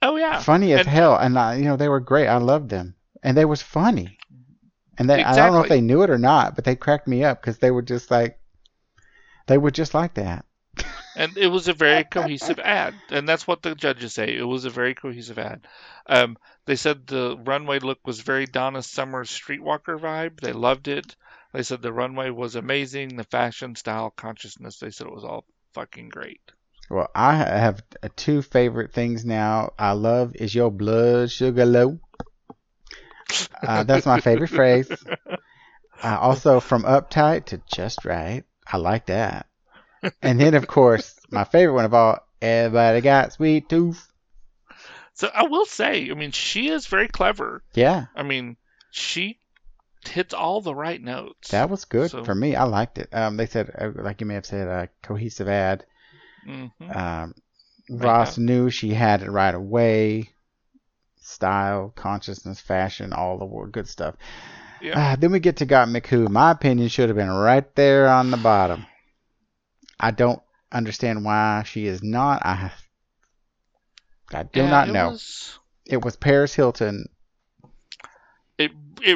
Oh yeah, funny as hell, and they were great. I loved them, and they was funny. And they, exactly. I don't know if they knew it or not, but they cracked me up because they were just like that. And it was a very cohesive ad, and that's what the judges say. It was a very cohesive ad. They said the runway look was very Donna Summer streetwalker vibe. They loved it. They said the runway was amazing. The fashion, style, consciousness. They said it was all fucking great. Well, I have two favorite things now. I love is your blood sugar low. That's my favorite phrase. Also, from uptight to just right. I like that. And then, of course, my favorite one of all, everybody got sweet tooth. So I will say, I mean, she is very clever. Yeah. I mean, she hits all the right notes. That was good for me. I liked it. They said, like you may have said, a cohesive ad. Mm-hmm. Ross knew she had it right away. Style, consciousness, fashion, all the good stuff. Yeah. Then we get to Gottmik, who, in my opinion, should have been right there on the bottom. I don't understand why she is not. I do not know. It was Paris Hilton. It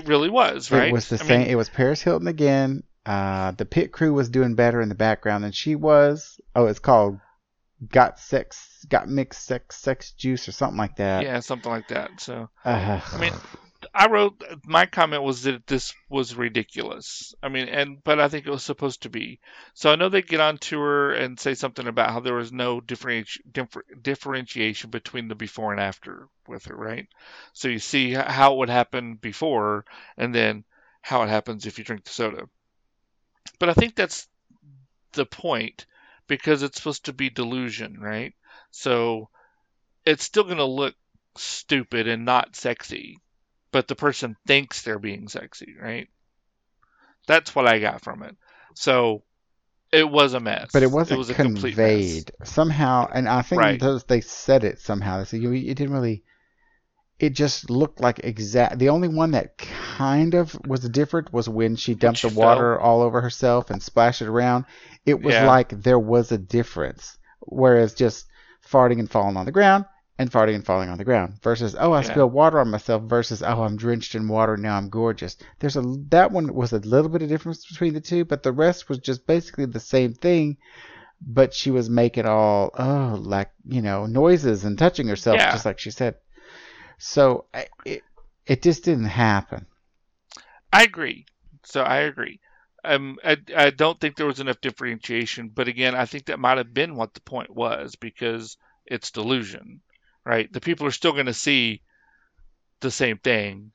really was, right? It was the same. It was Paris Hilton again. The pit crew was doing better in the background than she was. Oh, it's called Got Mixed Sex Juice or something like that. Yeah, something like that. So I mean, I wrote my comment was that this was ridiculous. I mean, but I think it was supposed to be. So I know they get on tour and say something about how there was no differentiation between the before and after with her, right? So you see how it would happen before, and then how it happens if you drink the soda. But I think that's the point because it's supposed to be delusion, right? So it's still going to look stupid and not sexy, but the person thinks they're being sexy, right? That's what I got from it. So it was a mess. But it was conveyed a somehow, and I think they said it somehow. They said, it didn't really... It just looked like the only one that kind of was different was when she dumped the water all over herself and splashed it around. It was like there was a difference, whereas just farting and falling on the ground and farting and falling on the ground versus, oh, I spilled water on myself versus, oh, I'm drenched in water, now I'm gorgeous. That one was a little bit of difference between the two, but the rest was just basically the same thing. But she was making all, noises and touching herself just like she said. So it just didn't happen. I agree. So I agree. I don't think there was enough differentiation. But again, I think that might have been what the point was because it's delusion, right? The people are still going to see the same thing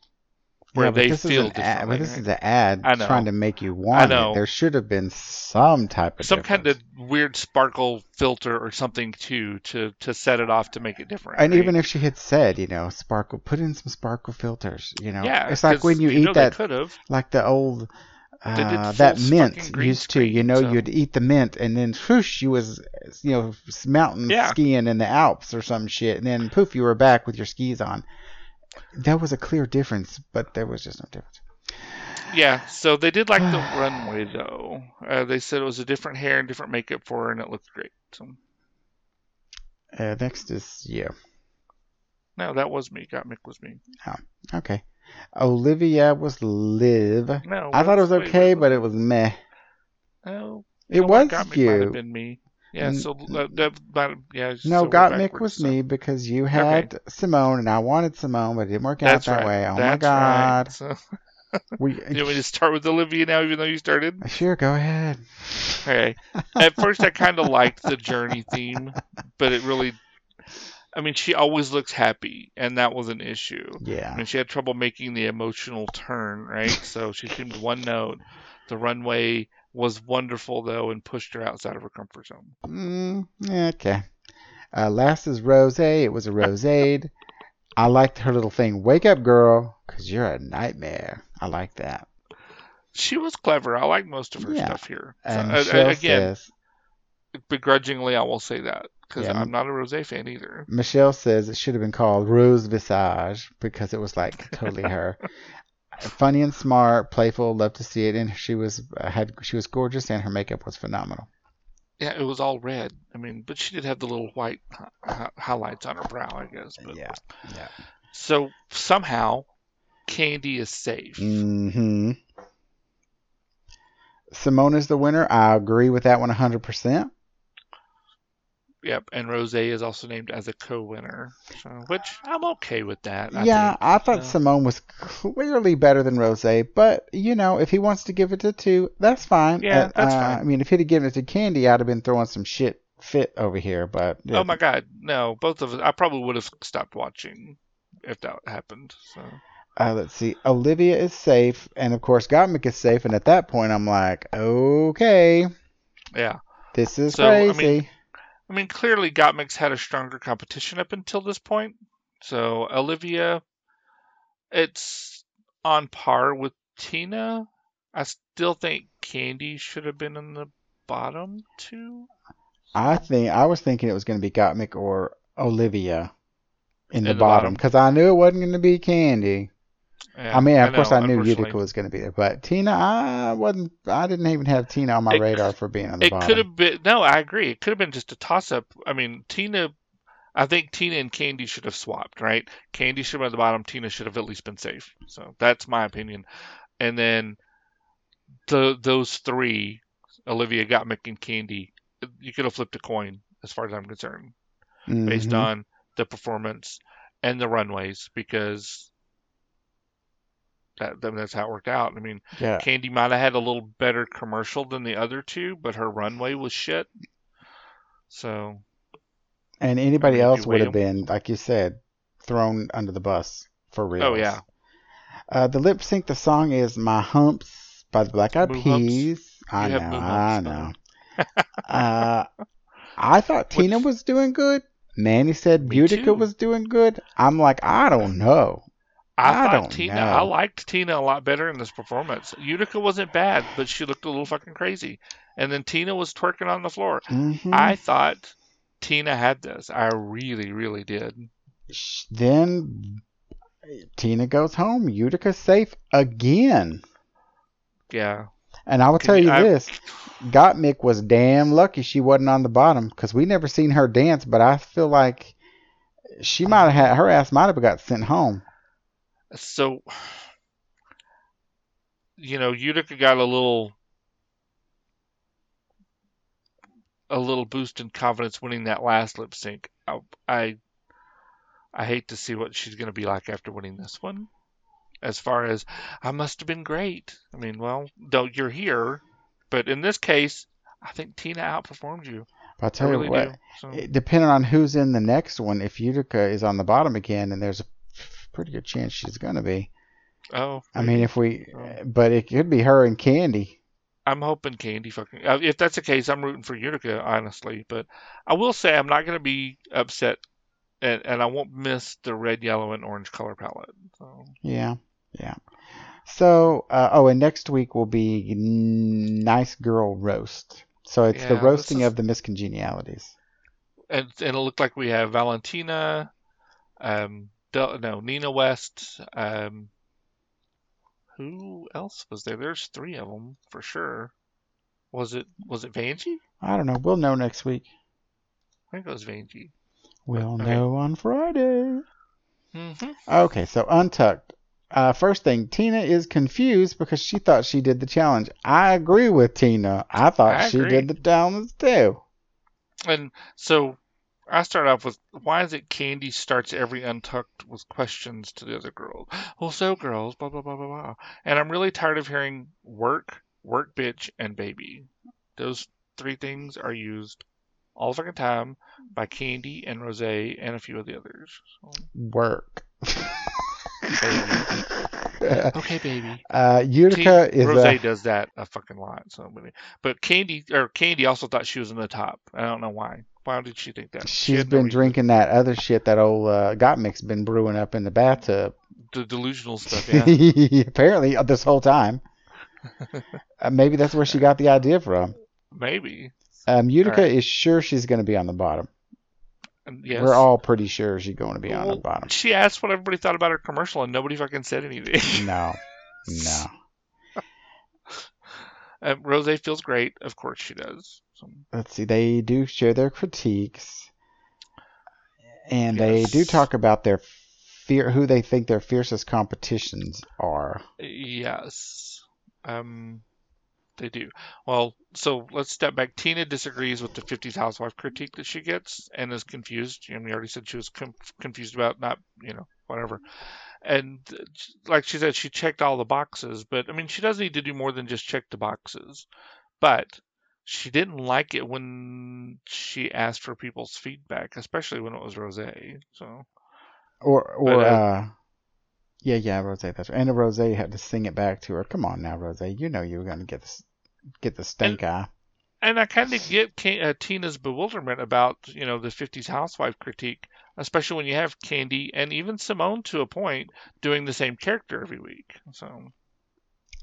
where they feel differently. But this is an ad trying to make you want it. There should have been some type of kind of weird sparkle filter or something to set it off to make it different. And even if she had said, sparkle, put in some sparkle filters. It's like when you eat that, like the old that mint used to. You'd eat the mint and then whoosh, you was mountain skiing in the Alps or some shit, and then poof, you were back with your skis on. That was a clear difference, but there was just no difference. Yeah, so they did like the runway, though. They said it was a different hair and different makeup for her, and it looked great. So. Next is you. No, that was me. Gottmik was me. Oh, okay. Olivia was Liv. No, I thought it was okay, but it was meh. No, it was Gottmik you. Might have been me. Yeah, so that No, Gottmik was me because you had Simone, and I wanted Simone, but it didn't work out that way. Oh my God! Right. So, you want me to start with Olivia now, even though you started? Sure, go ahead. Okay. At first, I kind of liked the journey theme, but it really. I mean, she always looks happy, and that was an issue. Yeah. I mean, she had trouble making the emotional turn, right? So she seemed one note. The runway was wonderful, though, and pushed her outside of her comfort zone. Okay. Last is Rosé. It was a Rosé. I liked her little thing, wake up, girl, because you're a nightmare. I like that. She was clever. I like most of her stuff here. So, again, begrudgingly, I will say that. Because I'm not a Rosé fan either. Michelle says it should have been called Rose Visage because it was like totally her. Funny and smart, playful, loved to see it, and she was gorgeous, and her makeup was phenomenal. Yeah, it was all red. I mean, but she did have the little white highlights on her brow, I guess. But, yeah. So somehow, Candy is safe. Mm-hmm. Simone is the winner. I agree with that one 100%. Yep, and Rosé is also named as a co-winner, so, which I'm okay with that. I thought Simone was clearly better than Rosé, but, you know, if he wants to give it to two, that's fine. Yeah, that's fine. I mean, if he'd have given it to Candy, I'd have been throwing some fit over here, but... Yeah. Oh, my God, no. Both of us, I probably would have stopped watching if that happened, so... Let's see. Olivia is safe, and, of course, Gottmik is safe, and at that point, I'm like, okay. Yeah. This is crazy. I mean, clearly Gottmik's had a stronger competition up until this point. So Olivia, it's on par with Tina. I still think Candy should have been in the bottom two. I was thinking it was going to be Gottmik or Olivia in the bottom, because I knew it wasn't going to be Candy. Yeah, I mean, of course I knew Utica was going to be there, but Tina, I didn't even have Tina on my radar for being on the bottom. It could have been. No, I agree. It could have been just a toss-up. I mean, I think Tina and Candy should have swapped, right? Candy should have been at the bottom. Tina should have at least been safe. So that's my opinion. And then those three, Olivia, Gottmik, and Candy, you could have flipped a coin, as far as I'm concerned, based on the performance and the runways, because. That's how it worked out. I mean, yeah. Candy might have had a little better commercial than the other two, but her runway was shit. So, and anybody else would have been, like you said, thrown under the bus for real. Oh yeah. The lip sync, the song is "My Humps" by the Black Eyed Peas. I know. I thought Tina was doing good. Manny said Utica was doing good. I'm like, I don't know. I thought I liked Tina a lot better in this performance. Utica wasn't bad, but she looked a little fucking crazy. And then Tina was twerking on the floor. Mm-hmm. I thought Tina had this. I really, really did. Then Tina goes home. Utica's safe again. Yeah. And I will tell you this. Gottmik was damn lucky she wasn't on the bottom, because we never seen her dance, but I feel like she might have had her ass might have got sent home. So, you know, Utica got a little boost in confidence winning that last lip sync. I hate to see what she's going to be like after winning this one. As far as, I must have been great. I mean, well, don't you're here. But in this case, I think Tina outperformed you. I'll tell you what, depending on who's in the next one, if Utica is on the bottom again and there's a pretty good chance she's going to be. But it could be her and Candy. I'm hoping Candy if that's the case, I'm rooting for Utica, honestly. But I will say I'm not going to be upset, and I won't miss the red, yellow, and orange color palette. So. Yeah. So, and next week will be Nice Girl Roast. So it's the roasting of the miscongenialities. And it looked like we have Valentina, Nina West. Who else was there? There's three of them for sure. Was it Vanjie? I don't know. We'll know next week. I think it was Vanjie. We'll know on Friday. Mm-hmm. Okay, so Untucked. First thing, Tina is confused because she thought she did the challenge. I agree with Tina. I thought she did the challenge too. And so... I start off with, why is it Candy starts every Untucked with questions to the other girls? Well, so girls, blah, blah, blah, blah, blah. And I'm really tired of hearing work, bitch, and baby. Those three things are used all the fucking time by Candy and Rosé and a few of the others. So. Work. Baby. Okay, baby. Utica is Rosé does that a fucking lot. So, but Candy also thought she was in the top. I don't know why. Why did she think that? She's been drinking that other shit that old Gottmik's been brewing up in the bathtub. The delusional stuff, yeah. Apparently, this whole time. Maybe that's where she got the idea from. Maybe. Utica is sure she's going to be on the bottom. Yes. We're all pretty sure she's going to be on the bottom. She asked what everybody thought about her commercial, and nobody fucking said anything. No. No. Rosé feels great. Of course she does. So. Let's see. They do share their critiques. And yes. They do talk about their fear, who they think their fiercest competitions are. Yes. They do. Well, so let's step back. Tina disagrees with the 50s Housewife critique that she gets and is confused. And we already said she was confused about not, whatever. And like she said, she checked all the boxes. But, she does need to do more than just check the boxes. But she didn't like it when she asked for people's feedback, especially when it was Rosé. So, Rosé. That's right. And Rosé had to sing it back to her. Come on now, Rosé. You know you were going to get the stink eye. And I kind of get Tina's bewilderment about the 50s Housewife critique, especially when you have Candy and even Simone to a point doing the same character every week. So.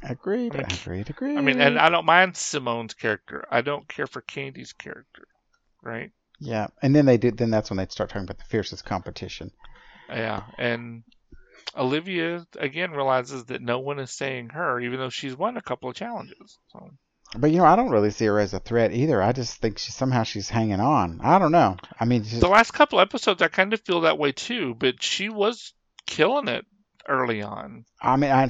Agreed. And I don't mind Simone's character. I don't care for Candy's character, right? Yeah, and then they did. Then that's when they start talking about the fiercest competition. Yeah, and Olivia again realizes that no one is saying her, even though she's won a couple of challenges. So. But I don't really see her as a threat either. I just think she's hanging on. I don't know. The last couple episodes, I kind of feel that way too. But she was killing it. Early on,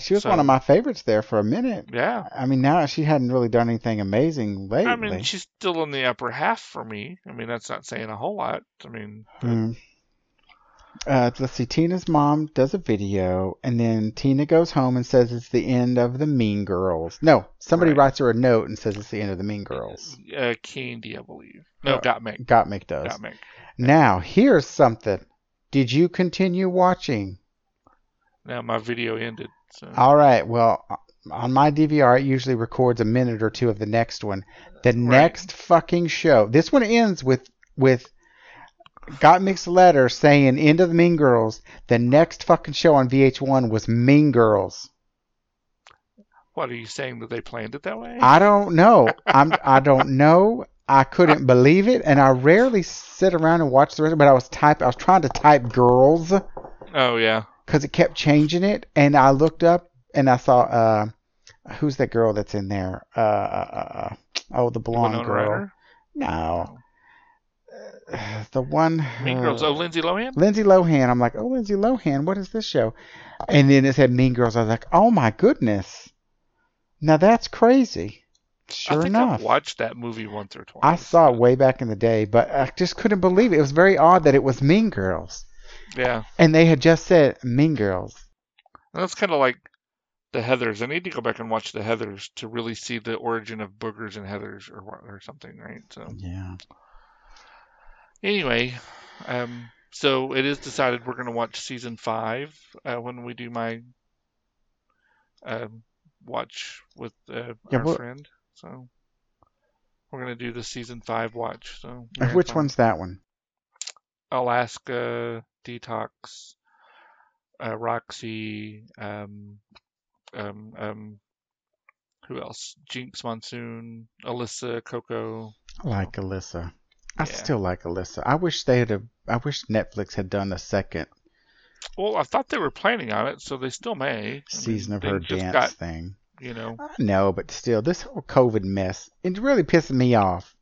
she was one of my favorites there for a minute. Yeah, now she hadn't really done anything amazing lately. She's still in the upper half for me. That's not saying a whole lot. Let's see. Tina's mom does a video, and then Tina goes home and says it's the end of the Mean Girls. No, somebody writes her a note and says it's the end of the Mean Girls. Candy, I believe. No, Gottmik. Gottmik does. Gottmik. Now here's something. Did you continue watching? Now my video ended. So. All right. Well, on my DVR, it usually records a minute or two of the next one. The next fucking show. This one ends with Gottmik's letter saying "End of the Mean Girls." The next fucking show on VH1 was Mean Girls. What are you saying that they planned it that way? I don't know. I don't know. I couldn't believe it, and I rarely sit around and watch the rest. But I was trying to type "girls." Oh yeah. Because it kept changing it, and I looked up and I saw who's that girl that's in there? The blonde Winona girl. Ryder? No, the one. Mean Girls. Oh, Lindsay Lohan. Lindsay Lohan. I'm like, oh, Lindsay Lohan. What is this show? And then it said Mean Girls. I was like, oh my goodness. Now that's crazy. Sure enough, I've watched that movie once or twice. I saw it way back in the day, but I just couldn't believe it. It was very odd that it was Mean Girls. Yeah. And they had just said Mean Girls. And that's kind of like the Heathers. I need to go back and watch the Heathers to really see the origin of boogers and Heathers or something, right? So yeah. Anyway, so it is decided we're going to watch season 5 when we do my watch with our friend. So we're going to do the season 5 watch. So which one's that one? Alaska, Detox, Roxy, who else? Jinx, Monsoon, Alyssa, Coco. I like Alyssa. I still like Alyssa. I wish Netflix had done a second. Well, I thought they were planning on it, so they still may. Season of her dance thing. I know, but still, this whole COVID mess, it's really pissing me off.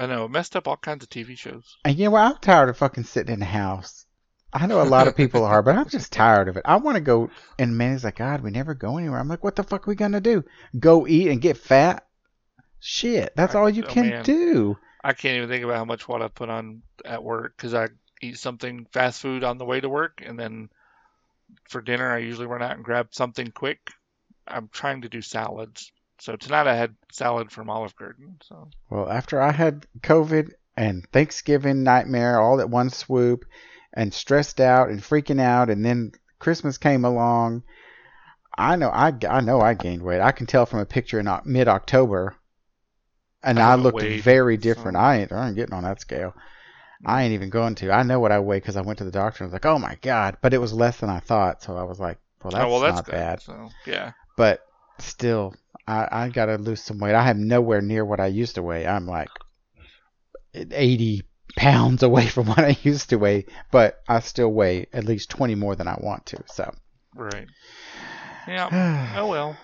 I know, it messed up all kinds of TV shows. And I'm tired of fucking sitting in the house. I know a lot of people are, but I'm just tired of it. I want to go, and Manny's like, God, we never go anywhere. I'm like, what the fuck are we going to do? Go eat and get fat? Shit, that's all you can do. I can't even think about how much what I put on at work, because I eat something, fast food, on the way to work, and then for dinner I usually run out and grab something quick. I'm trying to do salads. So tonight I had salad from Olive Garden. So. Well, after I had COVID and Thanksgiving nightmare all at one swoop and stressed out and freaking out, and then Christmas came along, I know I gained weight. I can tell from a picture in mid-October, and I looked very different. So. I ain't getting on that scale. I ain't even going to. I know what I weigh because I went to the doctor and was like, oh, my God. But it was less than I thought, so I was like, that's not good. Bad. So, yeah. But still... I got to lose some weight. I am nowhere near what I used to weigh. I'm like 80 pounds away from what I used to weigh, but I still weigh at least 20 more than I want to. So, right. Yeah. Oh, well.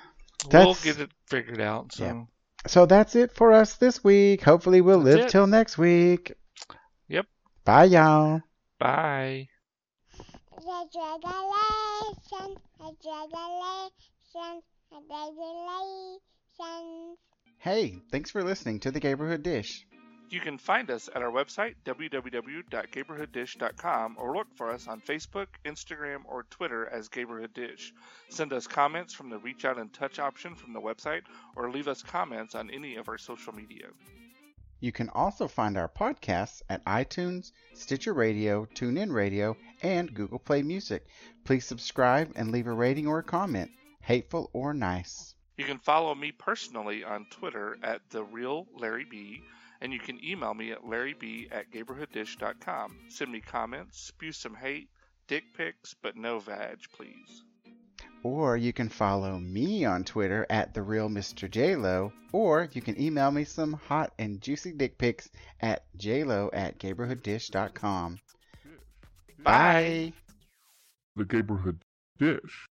We'll get it figured out. So. Yeah. So that's it for us this week. Hopefully we'll live till next week. Yep. Bye, y'all. Bye. Hey, thanks for listening to The Gayborhood Dish. You can find us at our website, www.gayborhooddish.com, or look for us on Facebook, Instagram, or Twitter as Gayborhood Dish. Send us comments from the Reach Out and Touch option from the website, or leave us comments on any of our social media. You can also find our podcasts at iTunes, Stitcher Radio, TuneIn Radio, and Google Play Music. Please subscribe and leave a rating or a comment, hateful or nice. You can follow me personally on Twitter at TheRealLarryB, and you can email me at larryb@gayborhooddish.com. Send me comments, spew some hate, dick pics, but no vag, please. Or you can follow me on Twitter at TheRealMrJLo, or you can email me some hot and juicy dick pics at jlo@gayborhooddish.com. Bye! The Gayborhood Dish.